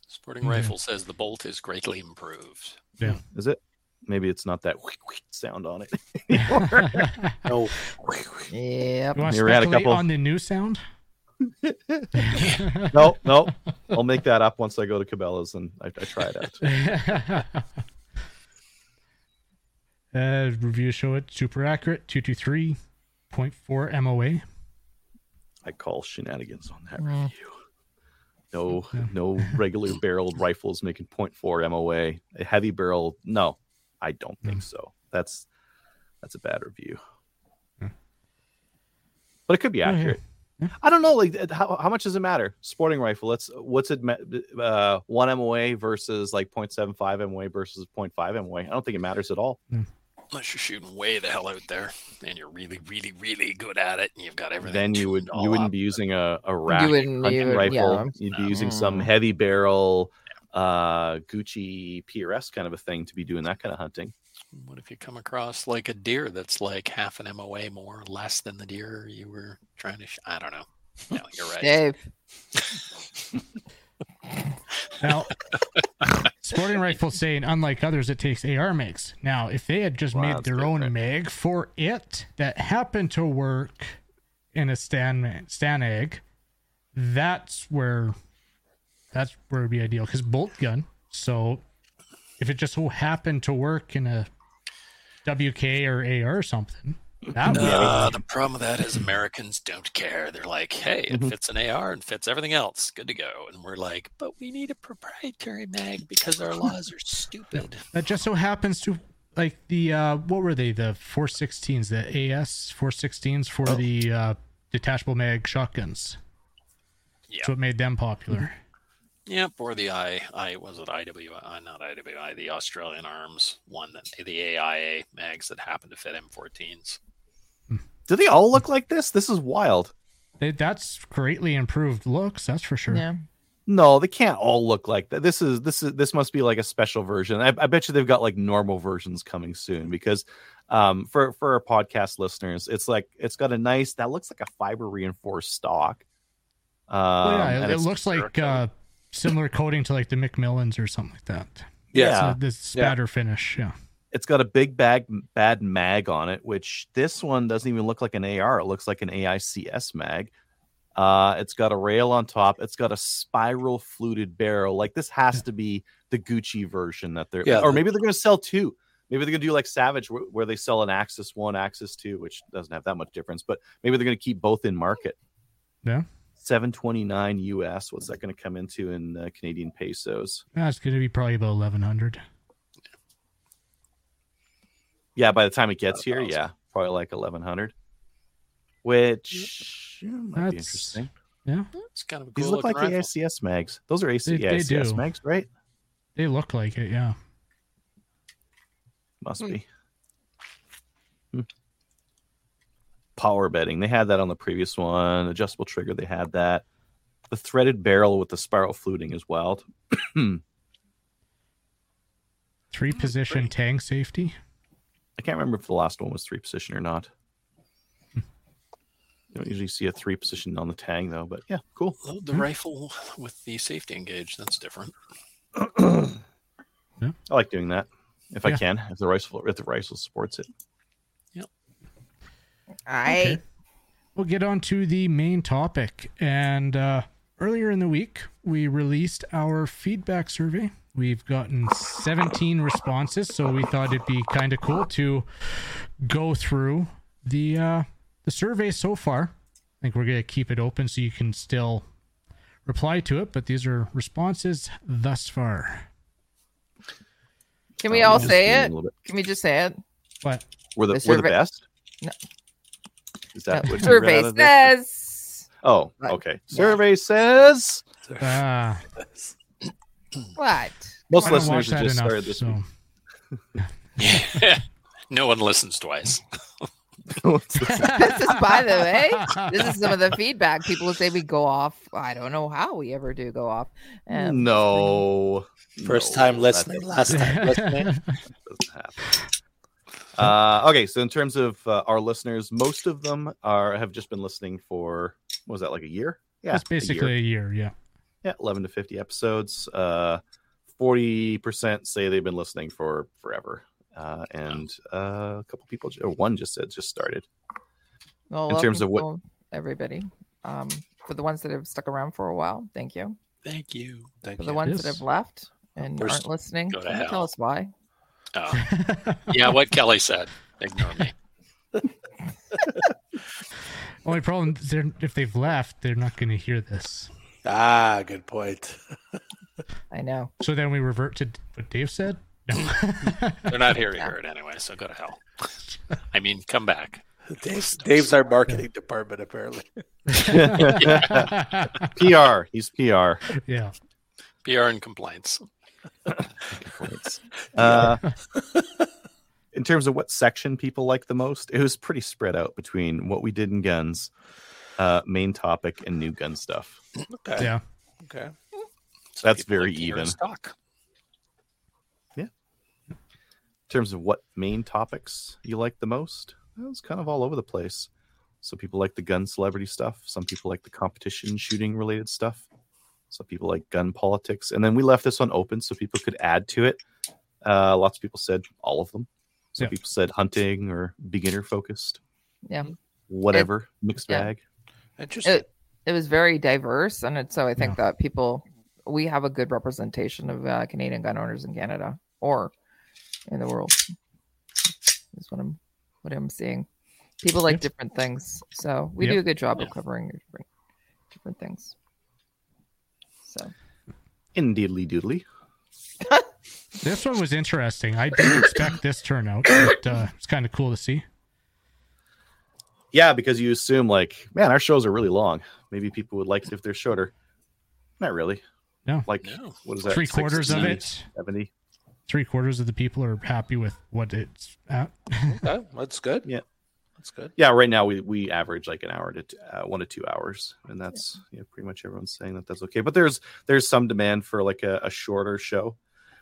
Sporting mm-hmm. Rifle says the bolt is greatly improved. Yeah, is it? Maybe it's not that wheak, wheak sound on it anymore. No, yeah. You want to speculate couple... on the new sound? no, no. I'll make that up once I go to Cabela's and I, I try it out. uh, reviews show it super accurate, two twenty-three point four M O A. I call shenanigans on that well, review. No, yeah. no regular barreled rifles making point four M O A. A heavy barrel, no, I don't think mm. so. That's that's a bad review. Yeah. But it could be accurate. Yeah. I don't know, like how how much does it matter? Sporting rifle, let's what's it uh, one M O A versus like point seven five M O A versus point five M O A. I don't think it matters at all. Mm. Unless you're shooting way the hell out there and you're really, really, really good at it and you've got everything. Then you would you wouldn't up. be using a, a rack hunting you rifle. Yeah. You'd be no. using some heavy barrel uh, Gucci P R S kind of a thing to be doing that kind of hunting. What if you come across like a deer that's like half an M O A more or less than the deer you were trying to? Sh- I don't know. No, you're right, Dave. Now, sporting rifles saying, unlike others, it takes A R mags. Now, if they had just wow, made their own right. mag for it that happened to work in a stand stand egg, that's where that's where it'd be ideal because bolt gun. So if it just so happened to work in a W K or A R or something. That no, the problem with that is Americans don't care. They're like, hey, it mm-hmm. fits an A R and fits everything else. Good to go. And we're like, but we need a proprietary mag because our laws are stupid. That just so happens to, like, the, uh, what were they? The four sixteens, the A S four sixteens for oh. the uh, detachable mag shotguns. Yeah. So it made them popular. Mm-hmm. Yep, or the I, I was it I W I, not I W I, the Australian Arms one, that the A I A mags that happen to fit M fourteens. Do they all look like this? This is wild. They, that's greatly improved looks, that's for sure. Yeah. No, they can't all look like that. This is this is this must be like a special version. I, I bet you they've got like normal versions coming soon because um, for for our podcast listeners, it's like it's got a nice that looks like a fiber reinforced stock. Um, well, yeah, it, it looks like. Uh, Similar coating to like the McMillans or something like that. Yeah. So this spatter yeah. finish. Yeah. It's got a big bag, bad mag on it, which this one doesn't even look like an A R. It looks like an A I C S mag. Uh, it's got a rail on top. It's got a spiral fluted barrel. Like this has yeah. to be the Gucci version that they're, yeah, or maybe they're going to sell two. Maybe they're going to do like Savage where, where they sell an Axis one, Axis two, which doesn't have that much difference, but maybe they're going to keep both in market. Yeah. seven twenty-nine U S. What's that going to come into in uh, Canadian pesos? That's going to be probably about eleven hundred. Yeah, by the time it gets here, yeah, probably like eleven hundred. Which yeah, might that's, be interesting. Yeah, it's kind of a cool. These look like rifle. A I C S mags. Those are A C, they, A I C S they mags, right? They look like it. Yeah, must hmm. be. Hmm. Power bedding. They had that on the previous one. Adjustable trigger. They had that. The threaded barrel with the spiral fluting is wild. Three position tang safety. I can't remember if the last one was three position or not. You don't usually see a three position on the tang though, but yeah, cool. Load the hmm. rifle with the safety engaged. That's different. Yeah. I like doing that if yeah. I can, if the rifle, if the rifle supports it. All right. Okay. We'll get on to the main topic. And uh, earlier in the week, we released our feedback survey. We've gotten seventeen responses, so we thought it'd be kind of cool to go through the uh, the survey so far. I think we're going to keep it open so you can still reply to it, but these are responses thus far. Can we um, all say it? Can we just say it? What? We're the, the, we're the best? No. Is that no. What survey says? Oh, okay. What? Survey says. Uh, what? Most listeners have just enough, started this so. Yeah. No one listens twice. This is, by the way, this is some of the feedback. People will say we go off. I don't know how we ever do go off. Um, no. First no, time listening, last time listening. Doesn't happen. Uh, okay, so in terms of uh, our listeners, most of them are have just been listening for, what was that, like a year? Yeah, it's basically a year. a year, yeah. Yeah, eleven to fifty episodes. Uh, forty percent say they've been listening for forever. Uh, and uh, a couple people, or one just said, just started. Well, in terms of what everybody, um, for the ones that have stuck around for a while, thank you. Thank you. Thank for you. The ones yes. that have left and First, aren't listening, can you tell us why? Oh. Yeah, what Kelly said. Ignore me. Only problem is if they've left, they're not going to hear this. Ah, good point. I know. So then we revert to what Dave said? No. They're not here to hear it anyway, so go to hell. I mean, come back. Dave's, Dave's our marketing department, apparently. Yeah. P R. He's P R. Yeah. P R and compliance. uh, in terms of what section people like the most, it was pretty spread out between what we did in guns, uh, main topic, and new gun stuff. Okay. Yeah. Okay. So that's very like even. Stock. In terms of what main topics you like the most, it was kind of all over the place. Some people like the gun celebrity stuff. Some people like the competition shooting related stuff. Some people like gun politics. And then we left this one open so people could add to it. Uh, lots of people said all of them. Some yeah. people said hunting or beginner focused. Yeah. Whatever. It, mixed yeah. bag. Interesting. It, it was very diverse. And it, so I think yeah. that people, we have a good representation of uh, Canadian gun owners in Canada or in the world is what I'm what I'm seeing. People like different things, so we yep. do a good job of covering different, different things. So, indeedly doodly. This one was interesting. I didn't expect this turnout, but uh, it's kind of cool to see. Yeah, because you assume like, man, our shows are really long. Maybe people would like it if they're shorter. Not really. No. Like no. What is that? Three quarters sixty, of it. Seventy. Three quarters of the people are happy with what it's at. Okay, that's good. Yeah, that's good. Yeah, right now we, we average like an hour to uh, one to two hours, and that's yeah. yeah, pretty much everyone's saying that that's okay. But there's there's some demand for like a, a shorter show.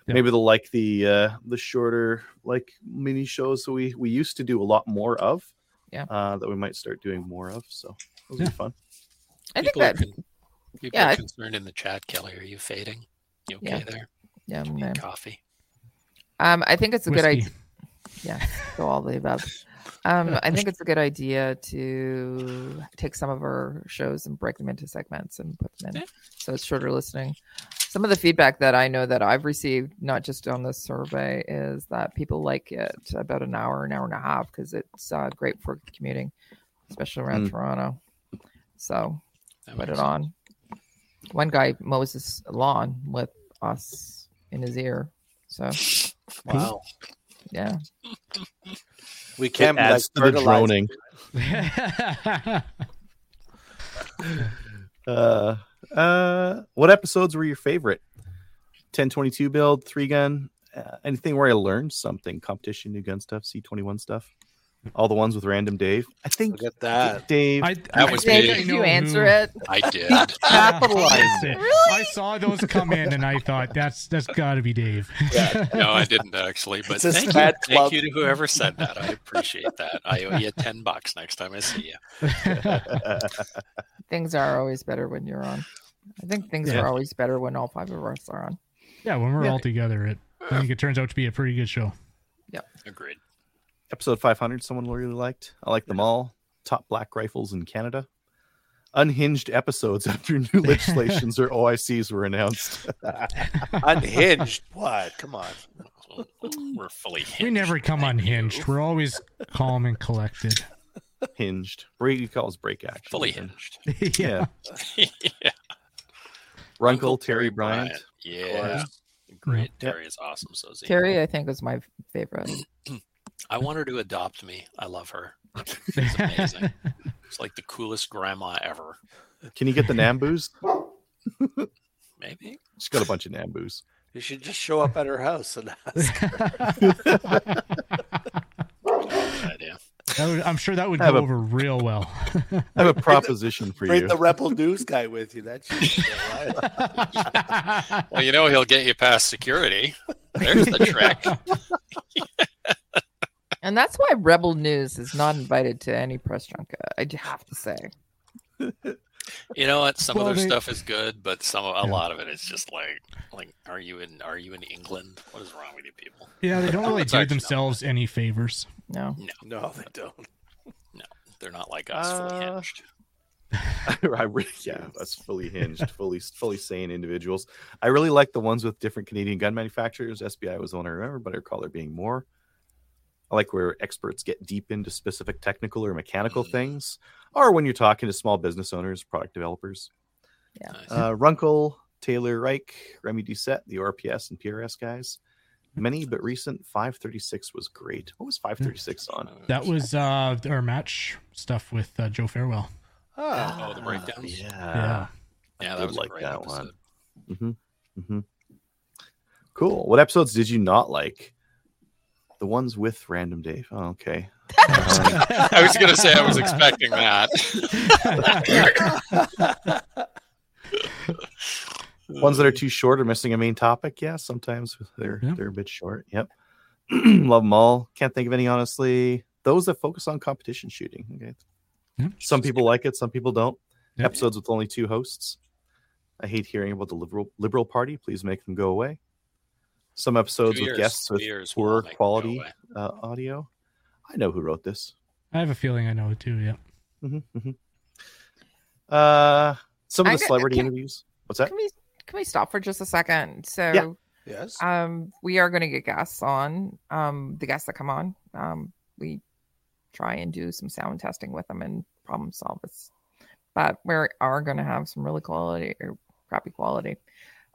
Yeah. Maybe they'll like the uh, the shorter like mini shows that we, we used to do a lot more of. Yeah, uh, that we might start doing more of. So it'll yeah. be fun. I people think that are con- people yeah, are concerned I... in the chat. Kelly, are you fading? You okay yeah. there? Yeah, I'm there. Coffee. Um, I think it's a Whiskey. good idea. Yeah, go all the above. Um, I think it's a good idea to take some of our shows and break them into segments and put them in, yeah. so it's shorter listening. Some of the feedback that I know that I've received, not just on this survey, is that people like it about an hour, an hour and a half, because it's uh, great for commuting, especially around mm. Toronto. So that put it sense. on. One guy mows his lawn with us in his ear, so. Wow. Yeah. We can't add like, the droning. uh, uh, what episodes were your favorite? ten twenty-two build, three gun, uh, anything where I learned something, competition, new gun stuff, C twenty-one stuff, all the ones with random Dave. I think Look at that. I think Dave. I, that I was Dave, did you answer it? I did. Capitalized it. Really? I saw those come in and I thought that's that's got to be Dave. Yeah. No, I didn't actually. But thank you, thank you to whoever said that. I appreciate that. I owe you ten bucks next time I see you. Things are always better when you're on. I think things yeah. are always better when all five of us are on. Yeah, when we're yeah. all together, it. I think it turns out to be a pretty good show. Yeah, agreed. Episode five hundred, someone really liked. I like them all. Top black rifles in Canada. Unhinged episodes after new legislations or O I Cs were announced. Unhinged? What? Come on. We're fully hinged. We never come unhinged. We're always calm and collected. Hinged. Brady calls break action. Fully hinged. Yeah. Yeah. Uncle Terry Bryant. Bryant. Yeah. Great. Yeah. Terry is awesome. So Z. Terry, I think, was my favorite. I want her to adopt me. I love her. It's amazing. It's like the coolest grandma ever. Can you get the Namboos? Maybe. She's got a bunch of Namboos. You should just show up at her house and ask her. Idea. Would, I'm sure that would go a, over real well. I have a proposition the, for you. Bring the Rebel News guy with you. That should be well, you know, he'll get you past security. There's the trick. And that's why Rebel News is not invited to any press junket, I have to say. You know what? Some well, of their they... stuff is good, but some of, a yeah. lot of it is just like, like, are you in are you in England? What is wrong with you people? Yeah, they don't really do themselves any favors. No, no, no, they don't. No, they're not like us, uh... fully hinged. I really, yeah, us fully hinged, fully, fully sane individuals. I really like the ones with different Canadian gun manufacturers. S B I was the one I remember, but I recall there being more. I like where experts get deep into specific technical or mechanical mm. things, or when you're talking to small business owners, product developers. Yeah. Uh, Runkle, Taylor Reich, Remy Doucette, the R P S and P R S guys. Many but recent. five thirty-six was great. What was five thirty-six on? That was uh, our match stuff with uh, Joe Farewell. Ah, oh, the breakdowns. Yeah. Yeah, yeah that was like that episode. one. Mm-hmm. Mm-hmm. Cool. What episodes did you not like? The ones with Random Dave. Oh, okay. Um, I was going to say I was expecting that. Ones that are too short or missing a main topic. Yeah, sometimes they're yeah. they're a bit short. Yep. Love them all. Can't think of any, honestly. Those that focus on competition shooting. Okay. Yeah. Some people like it. Some people don't. Yeah. Episodes with only two hosts. I hate hearing about the liberal liberal party. Please make them go away. Some episodes years, with guests with poor quality uh, audio. I know who wrote this. I have a feeling I know it too. Yeah. Mm-hmm, mm-hmm. Uh, some of the I, celebrity can, interviews. What's that? Can we can we stop for just a second? So yeah. yes, um, we are going to get guests on. Um, the guests that come on, um, we try and do some sound testing with them and problem solve this. But we are going to have some really quality or crappy quality.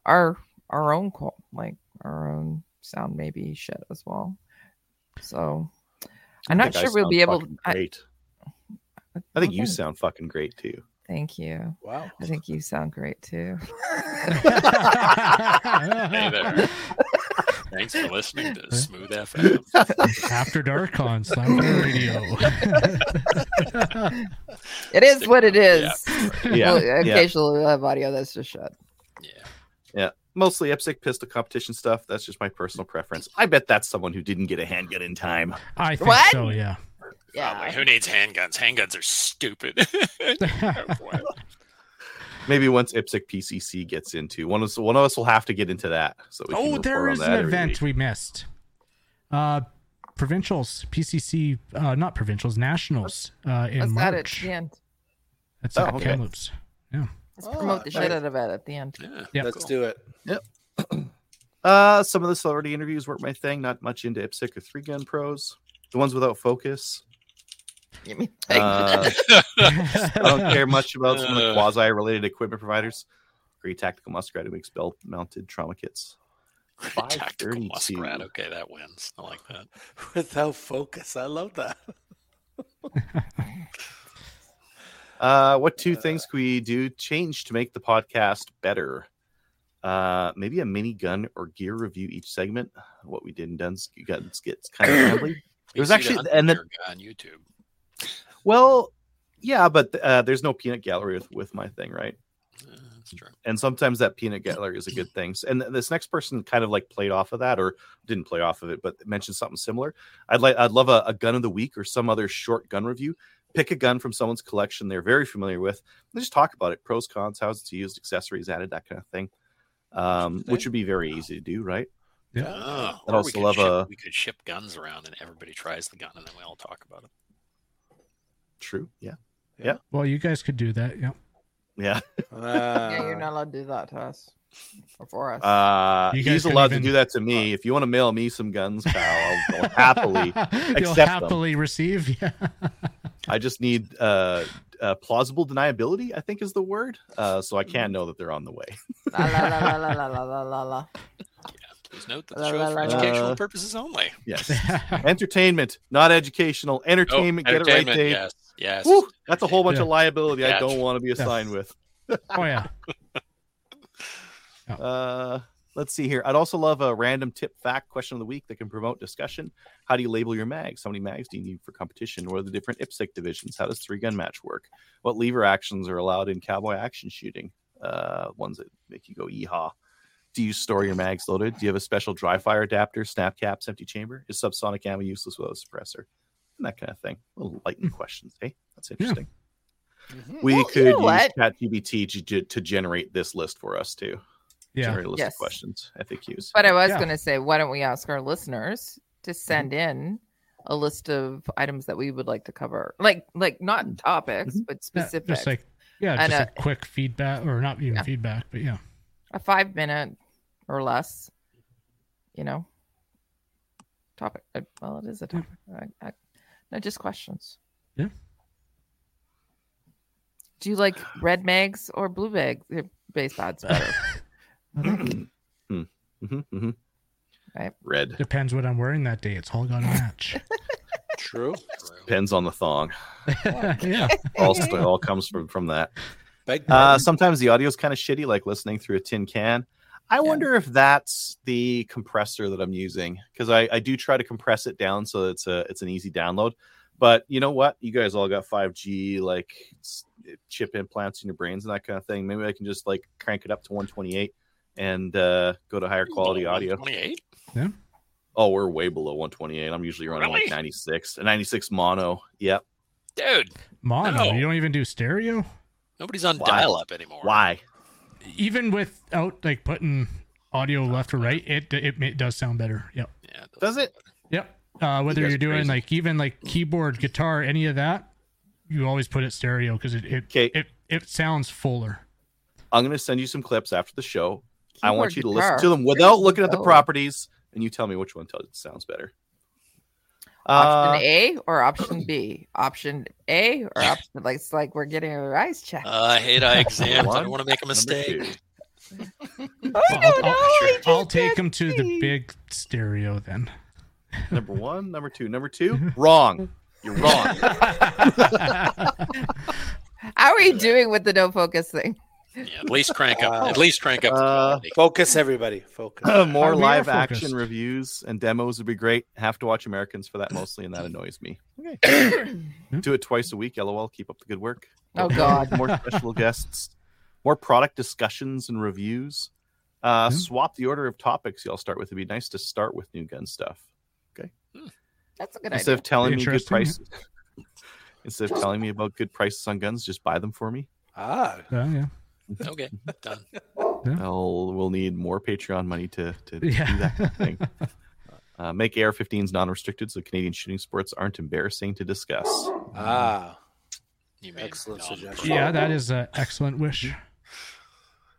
Our our own qual- like. our own sound maybe shit as well, so I'm not sure we'll be able to great I, I think okay. you sound fucking great too. Thank you. Wow. I think you sound great too. Hey there. Thanks for listening to Smooth F M. After Dark on Sunday Radio. It is Stick what it is. Yeah. yeah. Well, occasionally yeah. we'll have audio that's just shit. Yeah. Yeah. Mostly E P S C pistol competition stuff. That's just my personal preference. I bet that's someone who didn't get a handgun in time. I think what? so, yeah. yeah. Like, who needs handguns? Handguns are stupid. Maybe once E P S C P C C gets into one of us, one of us will have to get into that. So we oh, can there is an event we missed. Uh, provincials, P C C, uh, not provincials, nationals uh, in What's March. That at the end? That's oh, at okay. Kamloops. Yeah. Let's oh, promote the shit out of it at the end. Yeah, yeah let's cool. do it. Yep. Uh, some of the celebrity interviews weren't my thing. Not much into E P S C or three gun pros. The ones without focus. Give me uh, I don't care much about some of the quasi related equipment providers. Great Tactical Muskrat who makes belt mounted trauma kits. Great Tactical Muskrat. Okay, that wins. I like that. Without focus. I love that. Uh, what two uh, things can we do change to make the podcast better? Uh, maybe a mini gun or gear review each segment. What we did and done gets kind of rambly. It was actually the and then on YouTube. Well, yeah, but uh, there's no peanut gallery with, with my thing, right? Uh, that's true. And sometimes that peanut gallery is a good thing. And this next person kind of like played off of that, or didn't play off of it, but mentioned something similar. I'd like, I'd love a, a gun of the week or some other short gun review. Pick a gun from someone's collection they're very familiar with. And just talk about it. Pros, cons, how it's used, accessories added, that kind of thing. Um, which would be very wow. easy to do, right? Yeah. Oh, I'd also love ship, a... We could ship guns around and everybody tries the gun and then we all talk about it. True. Yeah. Yeah. yeah. Well, you guys could do that. Yeah. Yeah. Uh... yeah. You're not allowed to do that to us. Or for us. Uh, he's allowed even... to do that to me. If you want to mail me some guns, pal, I'll, I'll happily accept You'll happily them. receive. Yeah. I just need uh, uh, plausible deniability, I think is the word. Uh, so I can know that they're on the way. la, la, la, la, la, la, la, la. Yeah, please note that the show is for educational uh, purposes only. Yes. Entertainment, not educational. Entertainment, oh, get entertainment, it right, Dave. Yes. Yes. Woo, that's a whole bunch yeah. of liability yeah. I don't want to be assigned yeah. with. Oh, yeah. Uh, let's see here. I'd also love a random tip, fact, question of the week that can promote discussion. How do you label your mags? How many mags do you need for competition? What are the different I P S C divisions? How does three-gun match work? What lever actions are allowed in cowboy action shooting? Uh, ones that make you go yeehaw. Do you store your mags loaded? Do you have a special dry fire adapter, snap caps, empty chamber? Is subsonic ammo useless without a suppressor? And that kind of thing. A little lightning mm-hmm. questions. Hey, that's interesting. Yeah. Mm-hmm. We well, could you know use ChatGPT to, to generate this list for us, too. Yeah. Generate a list yes. of questions, F A Qs. But I was yeah. going to say, why don't we ask our listeners to send mm-hmm. in a list of items that we would like to cover, like like not topics, mm-hmm. but specific. Yeah, just like yeah, and just a, a quick feedback, or not even yeah. feedback, but yeah, a five minute or less, you know, topic. Well, it is a topic. Yeah. I, I, no, just questions. Yeah. Do you like red mags or blue mags? Base pods better. Mm-hmm. Mm-hmm. Mm-hmm. Right. Red depends what I'm wearing that day. It's all gonna match. True. Depends on the thong. Yeah. All all comes from from that. Uh, sometimes the audio is kind of shitty, like listening through a tin can. I yeah. wonder if that's the compressor that I'm using, because I I do try to compress it down so it's a it's an easy download. But you know what? You guys all got five G, like chip implants in your brains and that kind of thing. Maybe I can just like crank it up to one twenty-eight. And uh, go to higher quality audio. one twenty-eight? Yeah. Oh, we're way below one twenty-eight. I'm usually running really? like ninety-six. A ninety-six mono. Yep. Dude. Mono? No. You don't even do stereo? Nobody's on Why? dial-up anymore. Why? Even without like putting audio left or right, it it, it does sound better. Yep. Yeah. It does, does it? Yep. Uh, whether you you're doing crazy. like even like keyboard, guitar, any of that, you always put it stereo because it it, it it it sounds fuller. I'm going to send you some clips after the show. Keyboard I want you to guitar. listen to them without looking at the properties, and you tell me which one sounds better. Option uh, A or option B? Option A or option like it's like we're getting our eyes checked. Uh, I hate eye exams. I don't want to make a mistake. oh, well, no, I'll, no, I'll, I'll take them to the big stereo then. Number one, number two, number two. Wrong. You're wrong. How are you doing with the no focus thing? Yeah, at least crank up. Wow. At least crank up. Uh, focus, everybody. Focus. Uh, more oh, live action reviews and demos would be great. Have to watch Americans for that mostly, and that annoys me. Okay. Do it twice a week. L O L. Keep up the good work. Oh God. More special guests. More product discussions and reviews. Uh, mm-hmm. Swap the order of topics y'all start with. It'd be nice to start with new gun stuff. Okay. That's a good Instead idea. Instead of telling me good prices, instead of telling me about good prices on guns, just buy them for me. Ah. Oh, yeah. Okay, done. Well, we'll need more Patreon money to, to yeah. do that kind of thing. Uh, make A R fifteens non-restricted so Canadian shooting sports aren't embarrassing to discuss. Ah, you made excellent suggestion. Yeah, that is an excellent wish.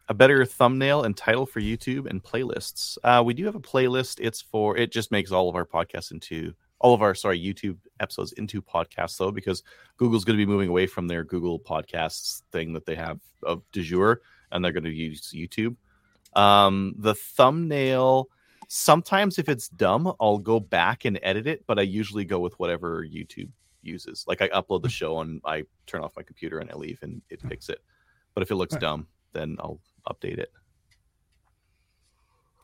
A better thumbnail and title for YouTube and playlists. Uh, we do have a playlist. It's for it just makes all of our podcasts into all of our sorry YouTube episodes into podcasts though, because Google's going to be moving away from their Google Podcasts thing that they have of du jour, and they're going to use YouTube. Um, the thumbnail, sometimes if it's dumb, I'll go back and edit it, but I usually go with whatever YouTube uses. Like I upload the show and I turn off my computer and I leave and it picks it. But if it looks right. dumb, then I'll update it.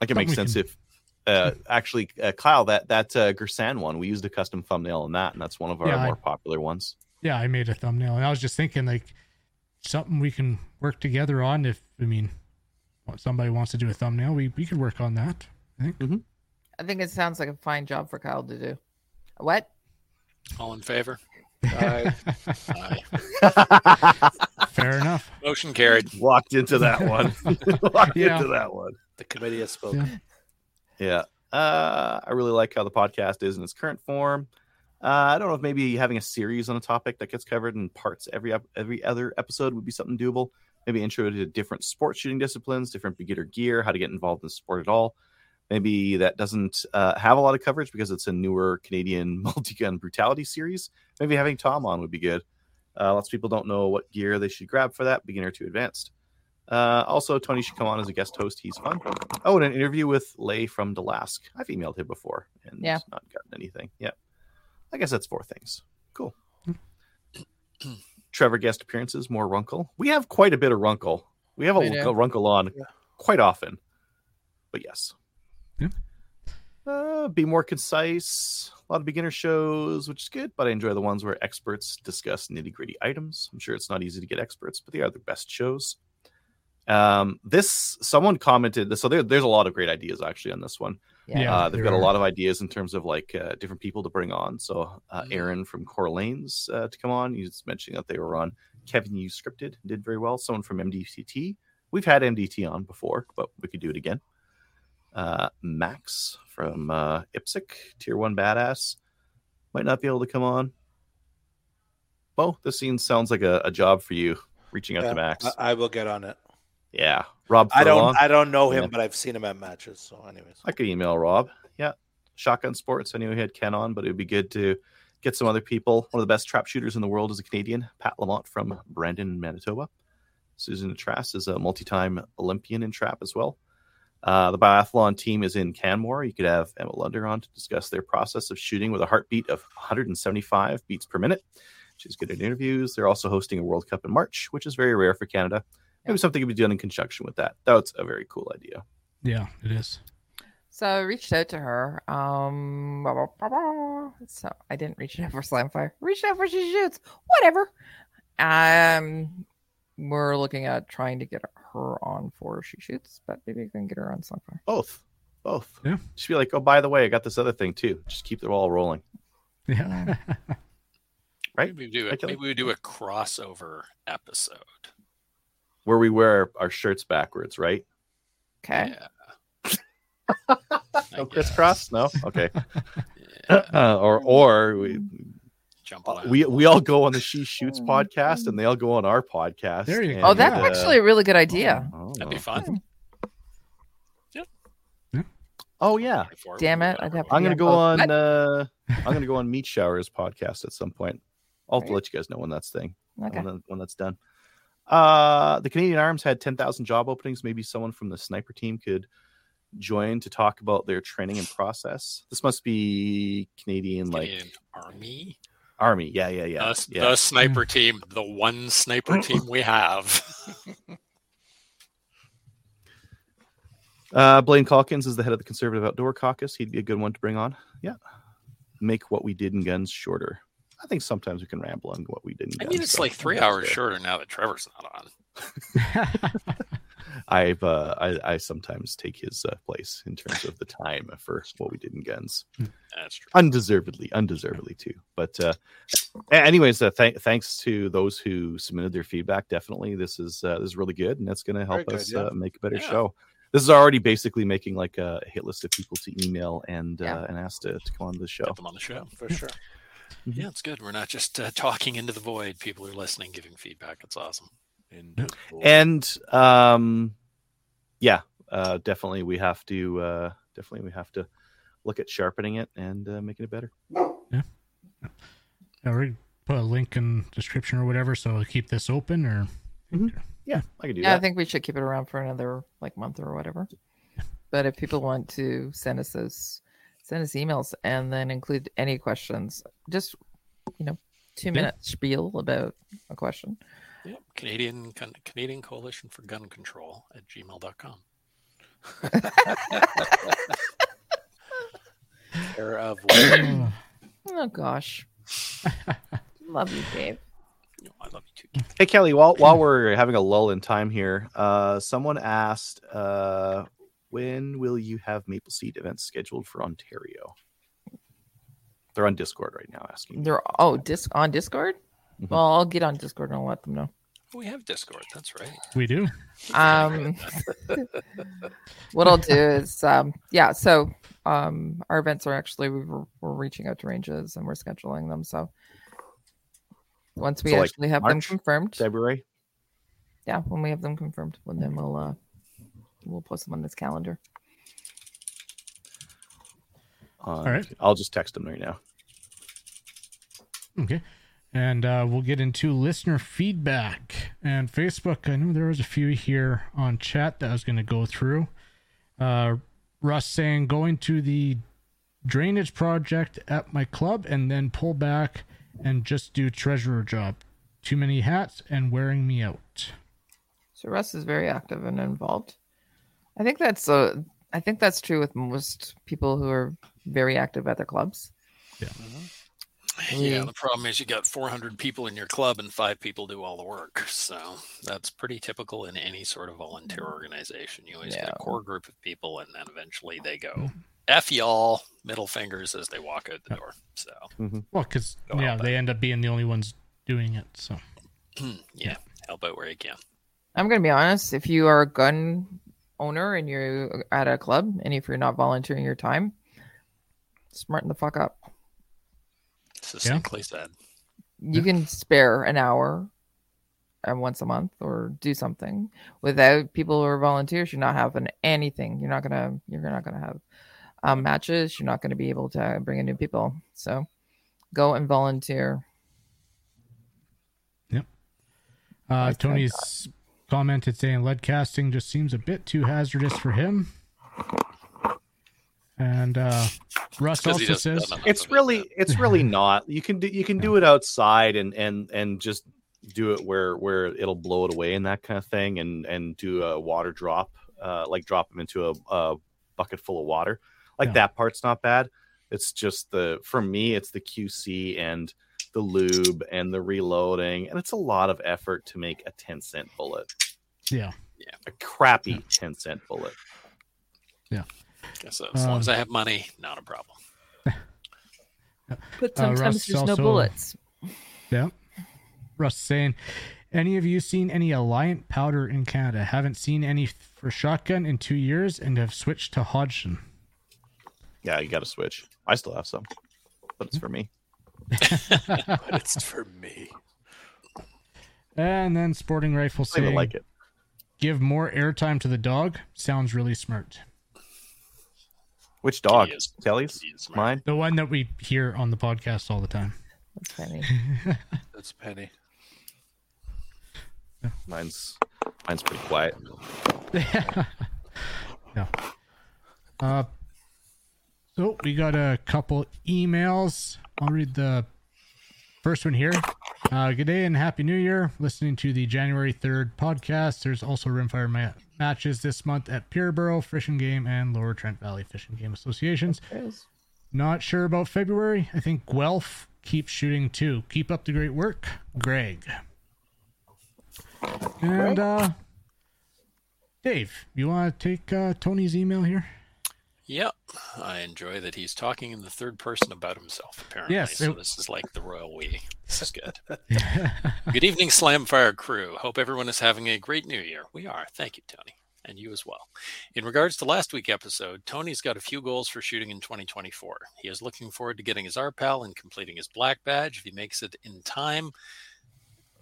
Like it makes sense can... if. Uh, actually, uh, Kyle, that that uh, Gersan one, we used a custom thumbnail on that, and that's one of our yeah, more I, popular ones. Yeah, I made a thumbnail, and I was just thinking like something we can work together on. If I mean, if somebody wants to do a thumbnail, we we could work on that. I think. Mm-hmm. I think it sounds like a fine job for Kyle to do. What? All in favor? Aye. Aye. Fair enough. Motion carried. Walked into that one. Walked yeah. into that one. The committee has spoken. Yeah. Yeah, uh, I really like how the podcast is in its current form. Uh, I don't know if maybe having a series on a topic that gets covered in parts every every other episode would be something doable. Maybe intro to different sports shooting disciplines, different beginner gear, how to get involved in sport at all. Maybe that doesn't uh, have a lot of coverage because it's a newer Canadian multi-gun brutality series. Maybe having Tom on would be good. Uh, lots of people don't know what gear they should grab for that, beginner to advanced. Uh, also, Tony should come on as a guest host. He's fun. Oh, and an interview with Lay from Delask. I've emailed him before and yeah. not gotten anything. Yeah. I guess that's four things. Cool. Trevor guest appearances, more Runkle. We have quite a bit of Runkle. We have a we Runkle on yeah. quite often. But yes. Yeah. Uh, be more concise. A lot of beginner shows, which is good, but I enjoy the ones where experts discuss nitty-gritty items. I'm sure it's not easy to get experts, but they are the best shows. Um, this someone commented, so there, there's a lot of great ideas actually on this one. Yeah, uh, they've got are. a lot of ideas in terms of like uh, different people to bring on. So uh, Aaron from Core Lanes uh, to come on. He was mentioning that they were on Kevin U Scripted, did very well. Someone from M D T. We've had M D T on before, but we could do it again. Uh, Max from uh, I P S C, Tier One Badass, might not be able to come on. Well, this scene sounds like a, a job for you. Reaching out yeah, to Max, I-, I will get on it. Yeah, Rob. I don't, I don't know him, yeah. but I've seen him at matches. So, anyways, I could email Rob. Yeah, Shotgun Sports. I knew he had Ken on, but it would be good to get some other people. One of the best trap shooters in the world is a Canadian, Pat Lamont from Brandon, Manitoba. Susan Trask is a multi-time Olympian in trap as well. Uh, the biathlon team is in Canmore. You could have Emma Lunder on to discuss their process of shooting with a heartbeat of one hundred seventy-five beats per minute. She's good at interviews. They're also hosting a World Cup in March, which is very rare for Canada. Maybe something could be done in conjunction with that. That's a very cool idea. Yeah, it is. So I reached out to her. Um, blah, blah, blah, blah. So I didn't reach out for Slamfire. Reached out for She Shoots. Whatever. Um, we're looking at trying to get her on for She Shoots, but maybe we can get her on Slamfire. Both. Both. Yeah. She'd be like, oh, by the way, I got this other thing too. Just keep the ball rolling. Yeah. Right? Maybe we do a, maybe we do a crossover episode. Where we wear our shirts backwards, right? Okay. Yeah. No crisscross? No? Okay. Yeah. Uh, or or we jump on. We we all go on the She Shoots podcast, and they all go on our podcast. There you go. Oh, that's uh, actually a really good idea. Oh, that'd be fun. Yeah. yeah. Oh yeah. Damn it! I'd have I'm gonna go on. Uh, I'm gonna go on Meat Shower's podcast at some point. I'll right. let you guys know when that's thing. Okay. When, when that's done. Uh, the Canadian Arms had ten thousand job openings. Maybe someone from the sniper team could join to talk about their training and process. This must be Canadian, Canadian like Army. Army, yeah, yeah, yeah. Uh, yeah. The sniper team, the one sniper team we have. uh, Blaine Calkins is the head of the Conservative Outdoor Caucus. He'd be a good one to bring on. Yeah, make what we did in guns shorter. I think sometimes we can ramble on what we didn't. I mean, it's so like three hours there. Shorter now that Trevor's not on. I've uh, I, I sometimes take his uh, place in terms of the time for what we did in guns. That's true. Undeservedly, undeservedly too. But uh, anyways, uh, th- thanks to those who submitted their feedback. Definitely, this is uh, this is really good, and that's going to help good, us yeah. uh, make a better yeah. show. This is already basically making like a hit list of people to email and yeah. uh, and ask to, to come on the show. Get them on the show for sure. Yeah, it's good. We're not just uh, talking into the void. People are listening, giving feedback. It's awesome. And um, yeah, uh, definitely we have to uh, definitely we have to look at sharpening it and uh, making it better. Yeah. All right. Put a link in description or whatever, so I'll keep this open. Or mm-hmm. yeah, I can do yeah, that. I think we should keep it around for another like month or whatever. But if people want to send us those. Send us emails and then include any questions. Just, you know, two minute yeah. spiel about a question. Yep. Canadian Con- Canadian Coalition for Gun Control at gmail dot com. Care of women. Oh, gosh. Love you, Dave. No, I love you too, Dave. Hey, Kelly, while, while we're having a lull in time here, uh, someone asked. Uh, When will you have Maple Seed events scheduled for Ontario? They're on Discord right now asking. They're oh, disc on Discord? Mm-hmm. Well, I'll get on Discord and I'll let them know. We have Discord, that's right. We do. Um, what I'll do is, um, yeah, so um, our events are actually, we were, we're reaching out to ranges and we're scheduling them. So once we so actually like have March, them confirmed. February? Yeah, when we have them confirmed, well, then we'll... Uh, We'll post them on this calendar. Uh, All right. I'll just text them right now. Okay. And uh, we'll get into listener feedback and Facebook. I know there was a few here on chat that I was going to go through. Uh, Russ saying, going to the drainage project at my club and then pull back and just do treasurer job. Too many hats and wearing me out. So Russ is very active and involved. I think that's a, I think that's true with most people who are very active at their clubs. Yeah. Mm-hmm. Yeah, the problem is you got four hundred people in your club and five people do all the work. So that's pretty typical in any sort of volunteer organization. You always yeah. get a core group of people, and then eventually they go, F y'all, middle fingers as they walk out the door. So, mm-hmm. Well, because yeah, they out. end up being the only ones doing it. So yeah, yeah, help out where you can. I'm going to be honest. If you are a gun owner and you're at a club, and if you're not volunteering your time, smarten the fuck up. Succinctly yeah. said. You yeah. can spare an hour and once a month or do something. Without people who are volunteers, you're not having anything. You're not gonna you're not gonna have um, matches. You're not gonna be able to bring in new people. So go and volunteer. Yep. Uh, Tony's commented saying lead casting just seems a bit too hazardous for him. And uh, Russ also says it's really it's really not. You can do, you can do it outside and and and just do it where where it'll blow it away and that kind of thing, and and do a water drop, uh, like drop them into a, a bucket full of water. Like yeah. that part's not bad. It's just the for me, it's the Q C and the lube and the reloading, and it's a lot of effort to make a ten cent bullet. Yeah, yeah, a crappy yeah. ten cent bullet. Yeah. So as long um, as I have money, not a problem. But sometimes uh, there's also no bullets. Yeah. Russ saying, any of you seen any Alliant powder in Canada? Haven't seen any for shotgun in two years and have switched to Hodgson. Yeah, you got to switch. I still have some, but it's for me. But it's for me. And then Sporting Rifle saying, I like it. Give more airtime to the dog. Sounds really smart. Which dog? Kelly's? Mine? The one that we hear on the podcast all the time. That's Penny. That's Penny. Yeah. Mine's mine's pretty quiet. Yeah. No. Uh, so we got a couple emails. I'll read the first one here. Uh, good day and happy new year. Listening to the January third podcast. There's also Rimfire Ma- matches this month at Peterborough Fishing Game and Lower Trent Valley Fishing Game Associations. Not sure about February. I think Guelph keeps shooting too. Keep up the great work, Greg. And uh, Dave, you want to take uh, Tony's email here? Yep. I enjoy that he's talking in the third person about himself, apparently. Yes, it... So this is like the royal we. This is good. Good evening, Slamfire crew. Hope everyone is having a great new year. We are. Thank you, Tony. And you as well. In regards to last week's episode, Tony's got a few goals for shooting in twenty twenty-four. He is looking forward to getting his R PAL and completing his black badge. If he makes it in time,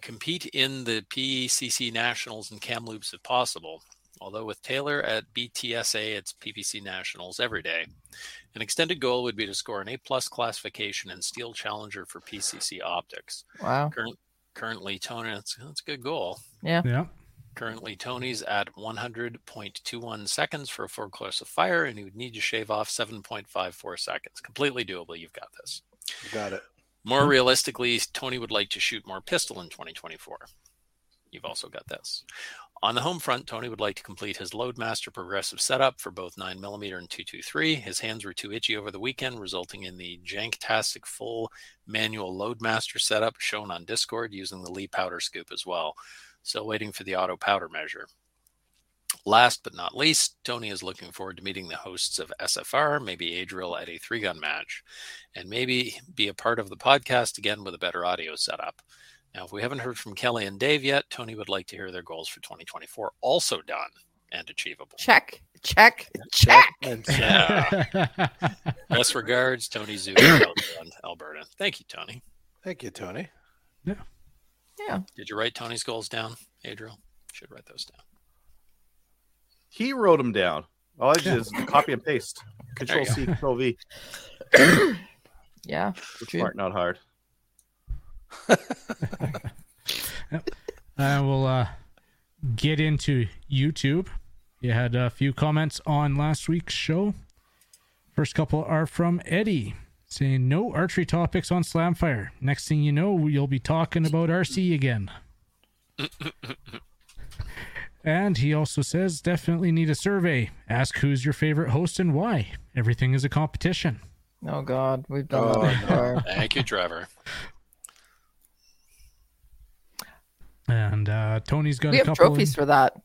compete in the P C C Nationals in Kamloops if possible. Although with Taylor at B T S A, it's P P C Nationals every day. An extended goal would be to score an A-plus classification and Steel Challenger for P C C Optics. Wow. Current, currently, Tony, that's, that's a good goal. Yeah. Yeah. Currently, Tony's at one hundred point two one seconds for a four close of fire, and he would need to shave off seven point five four seconds. Completely doable. You've got this. You got it. More realistically, Tony would like to shoot more pistol in twenty twenty-four. You've also got this. On the home front, Tony would like to complete his Loadmaster progressive setup for both nine millimeter and two twenty-three. His hands were too itchy over the weekend, resulting in the janktastic full manual Loadmaster setup shown on Discord using the Lee powder scoop as well. Still waiting for the auto powder measure. Last but not least, Tony is looking forward to meeting the hosts of S F R, maybe Adriel at a three-gun match, and maybe be a part of the podcast again with a better audio setup. Now, if we haven't heard from Kelly and Dave yet, Tony would like to hear their goals for twenty twenty-four also done and achievable. Check, check, check. check. Yeah. Best regards, Tony Zoo, Alberta. Thank you, Tony. Thank you, Tony. Yeah. Yeah. Did you write Tony's goals down, Adriel? Should write those down. He wrote them down. All I did is copy and paste. Control C, Control V. Yeah. Smart, not hard. I will uh, get into YouTube. You had a few comments on last week's show. First couple are from Eddie, saying no archery topics on Slamfire. Next thing you know, you'll be talking about R C again. And he also says, definitely need a survey. Ask who's your favorite host and why. Everything is a competition. Oh, God. We've done oh, that before. No. Thank you, Trevor. And uh, Tony's got we a couple... We have trophies in... for that.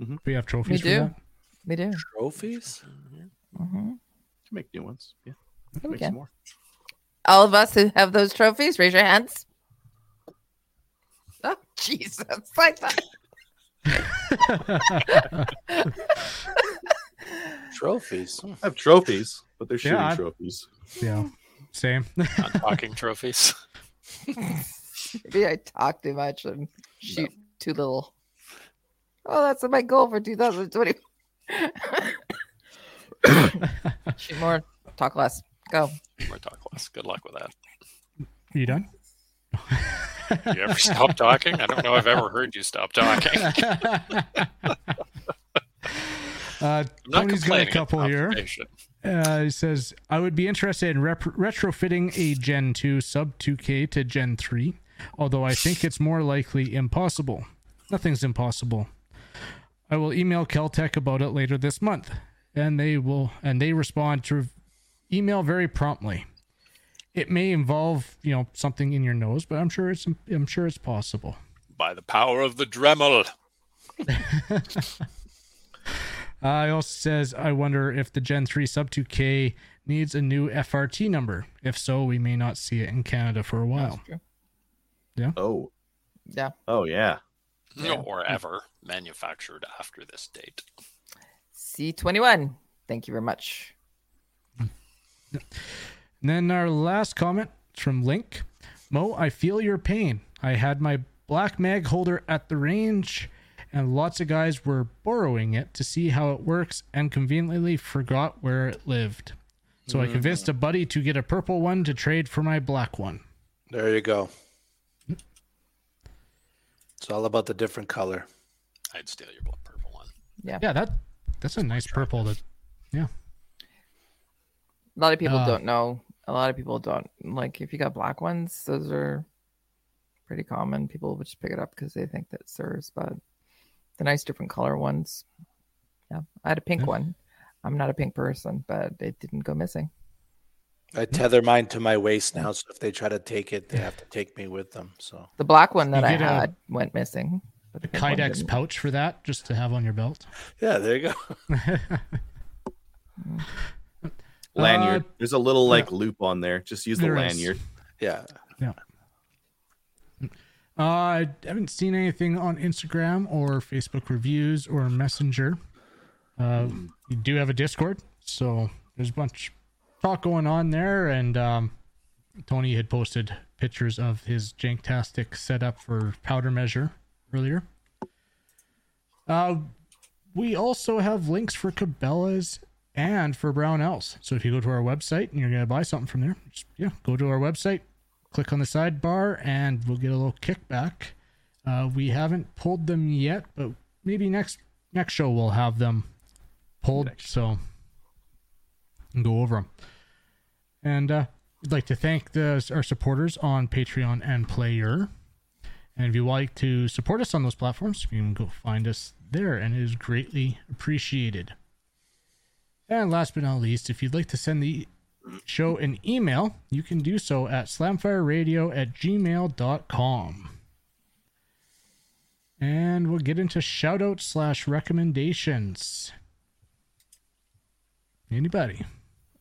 Mm-hmm. We have trophies we for do. that? We do. Trophies? Mm-hmm. To make new ones. Yeah. Make okay. some more. All of us who have those trophies, raise your hands. Oh, Jesus. I thought... Trophies. I have trophies, but they're shooting yeah, trophies. Yeah. Same. Not talking trophies. Maybe I talk too much and shoot no. too little. Oh, that's my goal for two thousand twenty. Shoot more, talk less. Go. More, talk less. Good luck with that. You done? You ever stop talking? I don't know I've ever heard you stop talking. Uh, Tony's got a couple here. Uh, he says, I would be interested in rep- retrofitting a Gen two Sub two K to Gen three, although I think it's more likely impossible. Nothing's impossible. I will email Caltech about it later this month, and they will and they respond to email very promptly. It may involve, you know, something in your nose, but I'm sure it's I'm sure it's possible. By the power of the Dremel. Uh, he also says, I wonder if the Gen three Sub two K needs a new F R T number. If so, we may not see it in Canada for a while. Yeah. Oh. Yeah. Oh, yeah. yeah. Or ever manufactured after this date. C twenty-one. Thank you very much. And then our last comment from Link. Mo, I feel your pain. I had my black mag holder at the range, and lots of guys were borrowing it to see how it works and conveniently forgot where it lived. So mm-hmm. I convinced a buddy to get a purple one to trade for my black one. There you go. It's all about the different color. I'd steal your purple one. Yeah, yeah, that that's a nice purple. That, yeah. A lot of people uh, don't know. A lot of people don't. Like, if you got black ones, those are pretty common. People would just pick it up because they think that's theirs, but... The nice different color ones. Yeah, I had a pink yeah. one. I'm not a pink person, but it didn't go missing. I tether mine to my waist now, so if they try to take it, they have to take me with them. So the black one that I had a, went missing. But the Kydex pouch for that, just to have on your belt. Yeah, there you go. Lanyard. Uh, There's a little like yeah. loop on there. Just use there the lanyard. Is. Yeah. Yeah. Uh, I haven't seen anything on Instagram or Facebook reviews or Messenger. Uh, you do have a Discord, so there's a bunch of talk going on there. And um, Tony had posted pictures of his Janktastic setup for powder measure earlier. Uh, we also have links for Cabela's and for Brownells. So if you go to our website and you're going to buy something from there, just, yeah, go to our website. Click on the sidebar and we'll get a little kickback. Uh, we haven't pulled them yet, but maybe next next show we'll have them pulled, so and go over them. And uh, I'd like to thank the, our supporters on Patreon and Player. And if you like to support us on those platforms, you can go find us there, and it is greatly appreciated. And last but not least, if you'd like to send the show an email, you can do so at slamfireradio at gmail dot com. And we'll get into shout out slash recommendations. Anybody?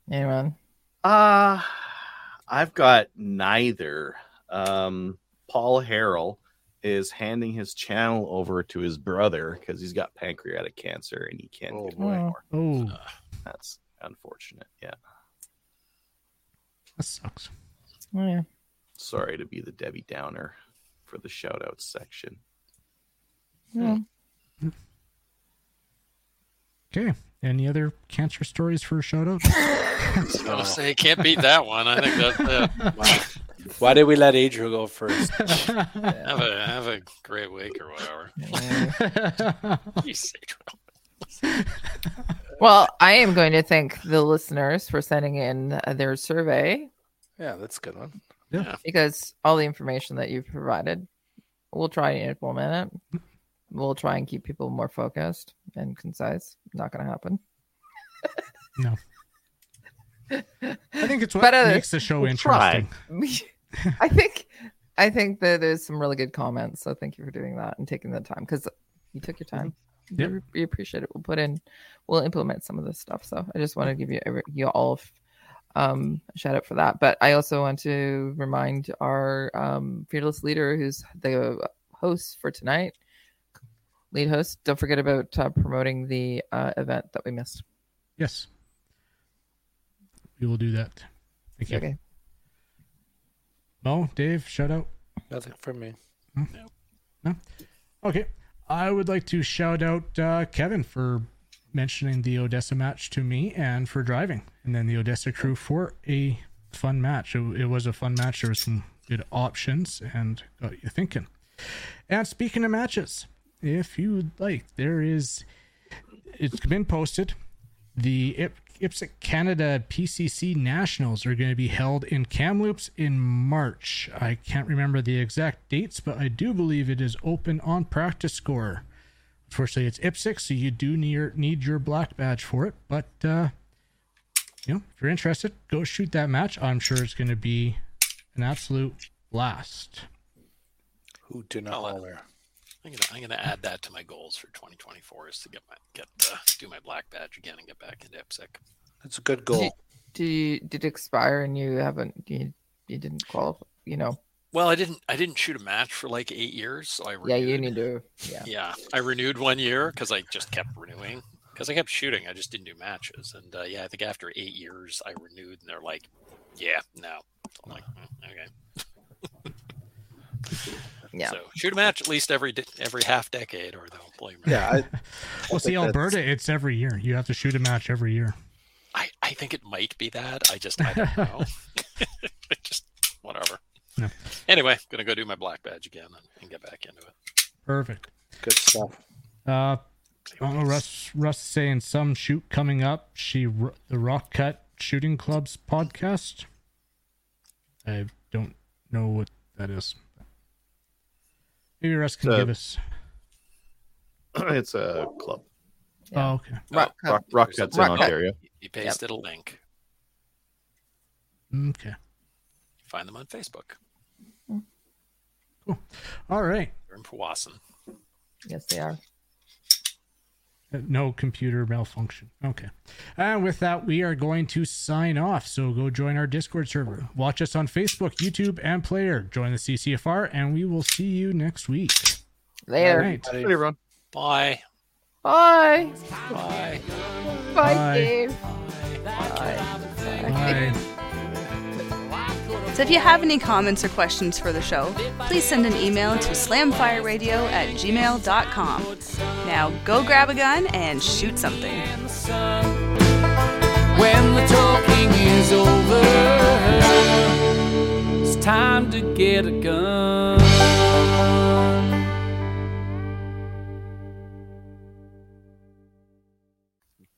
Anyone? Uh, I've got neither. Um, Paul Harrell is handing his channel over to his brother because he's got pancreatic cancer and he can't oh, do it anymore. Oh. Uh, that's unfortunate. Yeah. That sucks. Oh, yeah. Sorry to be the Debbie Downer for the shout-out section. Yeah. Okay. Any other cancer stories for a shout-out? I was going to say, can't beat that one. I think that's it. Wow. Why did we let Adriel go first? yeah. have, a, have a great week or whatever. Yeah. Jeez, Adriel. Well, I am going to thank the listeners for sending in their survey. Yeah, that's a good one. Yeah. Because all the information that you've provided, we'll try and implement it. We'll try and keep people more focused and concise. Not going to happen. No. I think it's what but, uh, makes the show we'll interesting. I think I think that there's some really good comments. So thank you for doing that and taking the time, because you took your time. Yep. We, we appreciate it. We'll put in, we'll implement some of this stuff. So I just want to give you every, you all um, a shout out for that. But I also want to remind our um, fearless leader, who's the host for tonight, lead host. Don't forget about uh, promoting the uh, event that we missed. Yes. We will do that. Thank you. Okay. No, Dave, shout out. Nothing from me. No. No. Okay. I would like to shout out uh, Kevin for mentioning the Odessa match to me and for driving, and then the Odessa crew for a fun match. It, it was a fun match. There was some good options and got you thinking. And speaking of matches, if you'd like, there is, it's been posted. The I P IPSC Canada P C C Nationals are going to be held in Kamloops in March. I can't remember the exact dates, but I do believe it is open on practice score. Unfortunately, it's I P S C, so you do need, need your black badge for it. But, uh, you know, if you're interested, go shoot that match. I'm sure it's going to be an absolute blast. Who did not holler? I'm gonna I'm gonna add that to my goals for twenty twenty-four is to get my get uh, do my black badge again and get back into I P S C. That's a good goal. Did you, did it expire and you haven't you, you didn't qualify? You know. Well, I didn't I didn't shoot a match for like eight years, so I renewed. Yeah, you need to. Yeah. Yeah, I renewed one year because I just kept renewing because I kept shooting. I just didn't do matches, and uh, yeah, I think after eight years I renewed, and they're like, yeah, no. So I'm like, oh, okay. Yeah. So shoot a match at least every every half decade, or they'll blame me. Yeah. I, I well, see, Alberta, that's... it's every year. You have to shoot a match every year. I, I think it might be that. I just I don't know. just whatever. No. Anyway, gonna go do my black badge again and, and get back into it. Perfect. Good stuff. Uh, oh, Russ Russ saying some shoot coming up. She the Rock Cut Shooting Club's podcast. I don't know what that is. Maybe Russ can a, give us. It's a club. Yeah. Oh, okay. Rock, oh, rock, rock Cut's in Ontario. You pasted yep. a link. Okay. Find them on Facebook. Cool. All right. They're in Powassan. Yes, they are. No computer malfunction. Okay. And with that, we are going to sign off. So go join our Discord server. Watch us on Facebook, YouTube, and Player. Join the C C F R, and we will see you next week. Later. All right. Later, everyone. Bye. Bye. Bye. Bye. Bye, Dave. Bye. Bye. Bye. So if you have any comments or questions for the show, please send an email to slamfireradio at gmail dot com. Now go grab a gun and shoot something. When the talking is over, it's time to get a gun.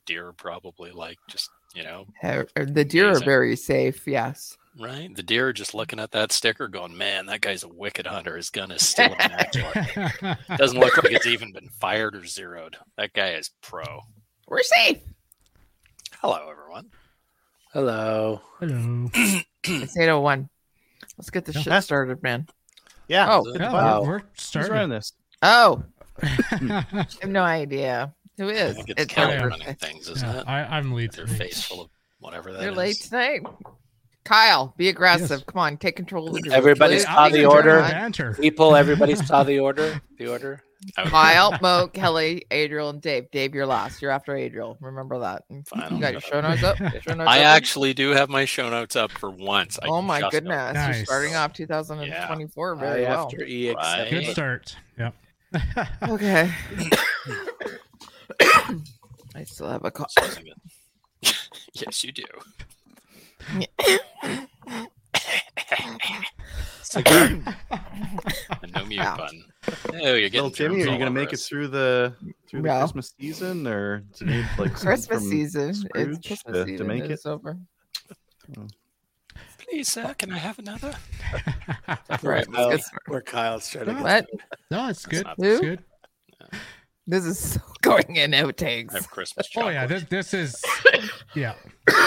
Deer probably like just, you know. The deer amazing. Are very safe, yes. Right? The deer are just looking at that sticker going, man, that guy's a wicked hunter. His gun is still in that. Doesn't look like it's even been fired or zeroed. That guy is pro. We're safe. Hello, everyone. Hello. Hello. It's eight oh one. Let's get this no, shit that's... started, man. Yeah. Oh, yeah, wow. We're starting this. Oh. I have no idea. Who is? I think it's, it's calendar running things, isn't yeah, it? I, I'm late. Their face full of whatever that You're is. You're late tonight. Kyle, be aggressive. Yes. Come on, take control of the Everybody saw the order. Banter. People, everybody saw the order. The order. Kyle, Mo, Kelly, Adriel, and Dave. Dave, you're last. You're after Adriel. Remember that. Fine, you got your show notes up? Show notes I up actually do have my show notes up for once. I oh, my goodness. Nice. You're starting off two thousand twenty-four yeah. very well. After E X. Good start. Yep. Okay. I still have a cough. Yes, you do. again. No mute Ouch. Button. Oh, you're getting. Well, Timmy, are you going to make us. it through the through the no. Christmas season, or do you need like Christmas season? It's Christmas to, season. To make it's it over. Oh. Please, sir, can I have another? Right, Kyle, where Kyle's trying to get what? No, it's good. It's good. No. This is so going in outtakes. I have Christmas chocolate. Oh yeah, this this is yeah.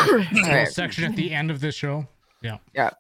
Right. Section at the end of this show. Yeah. Yeah.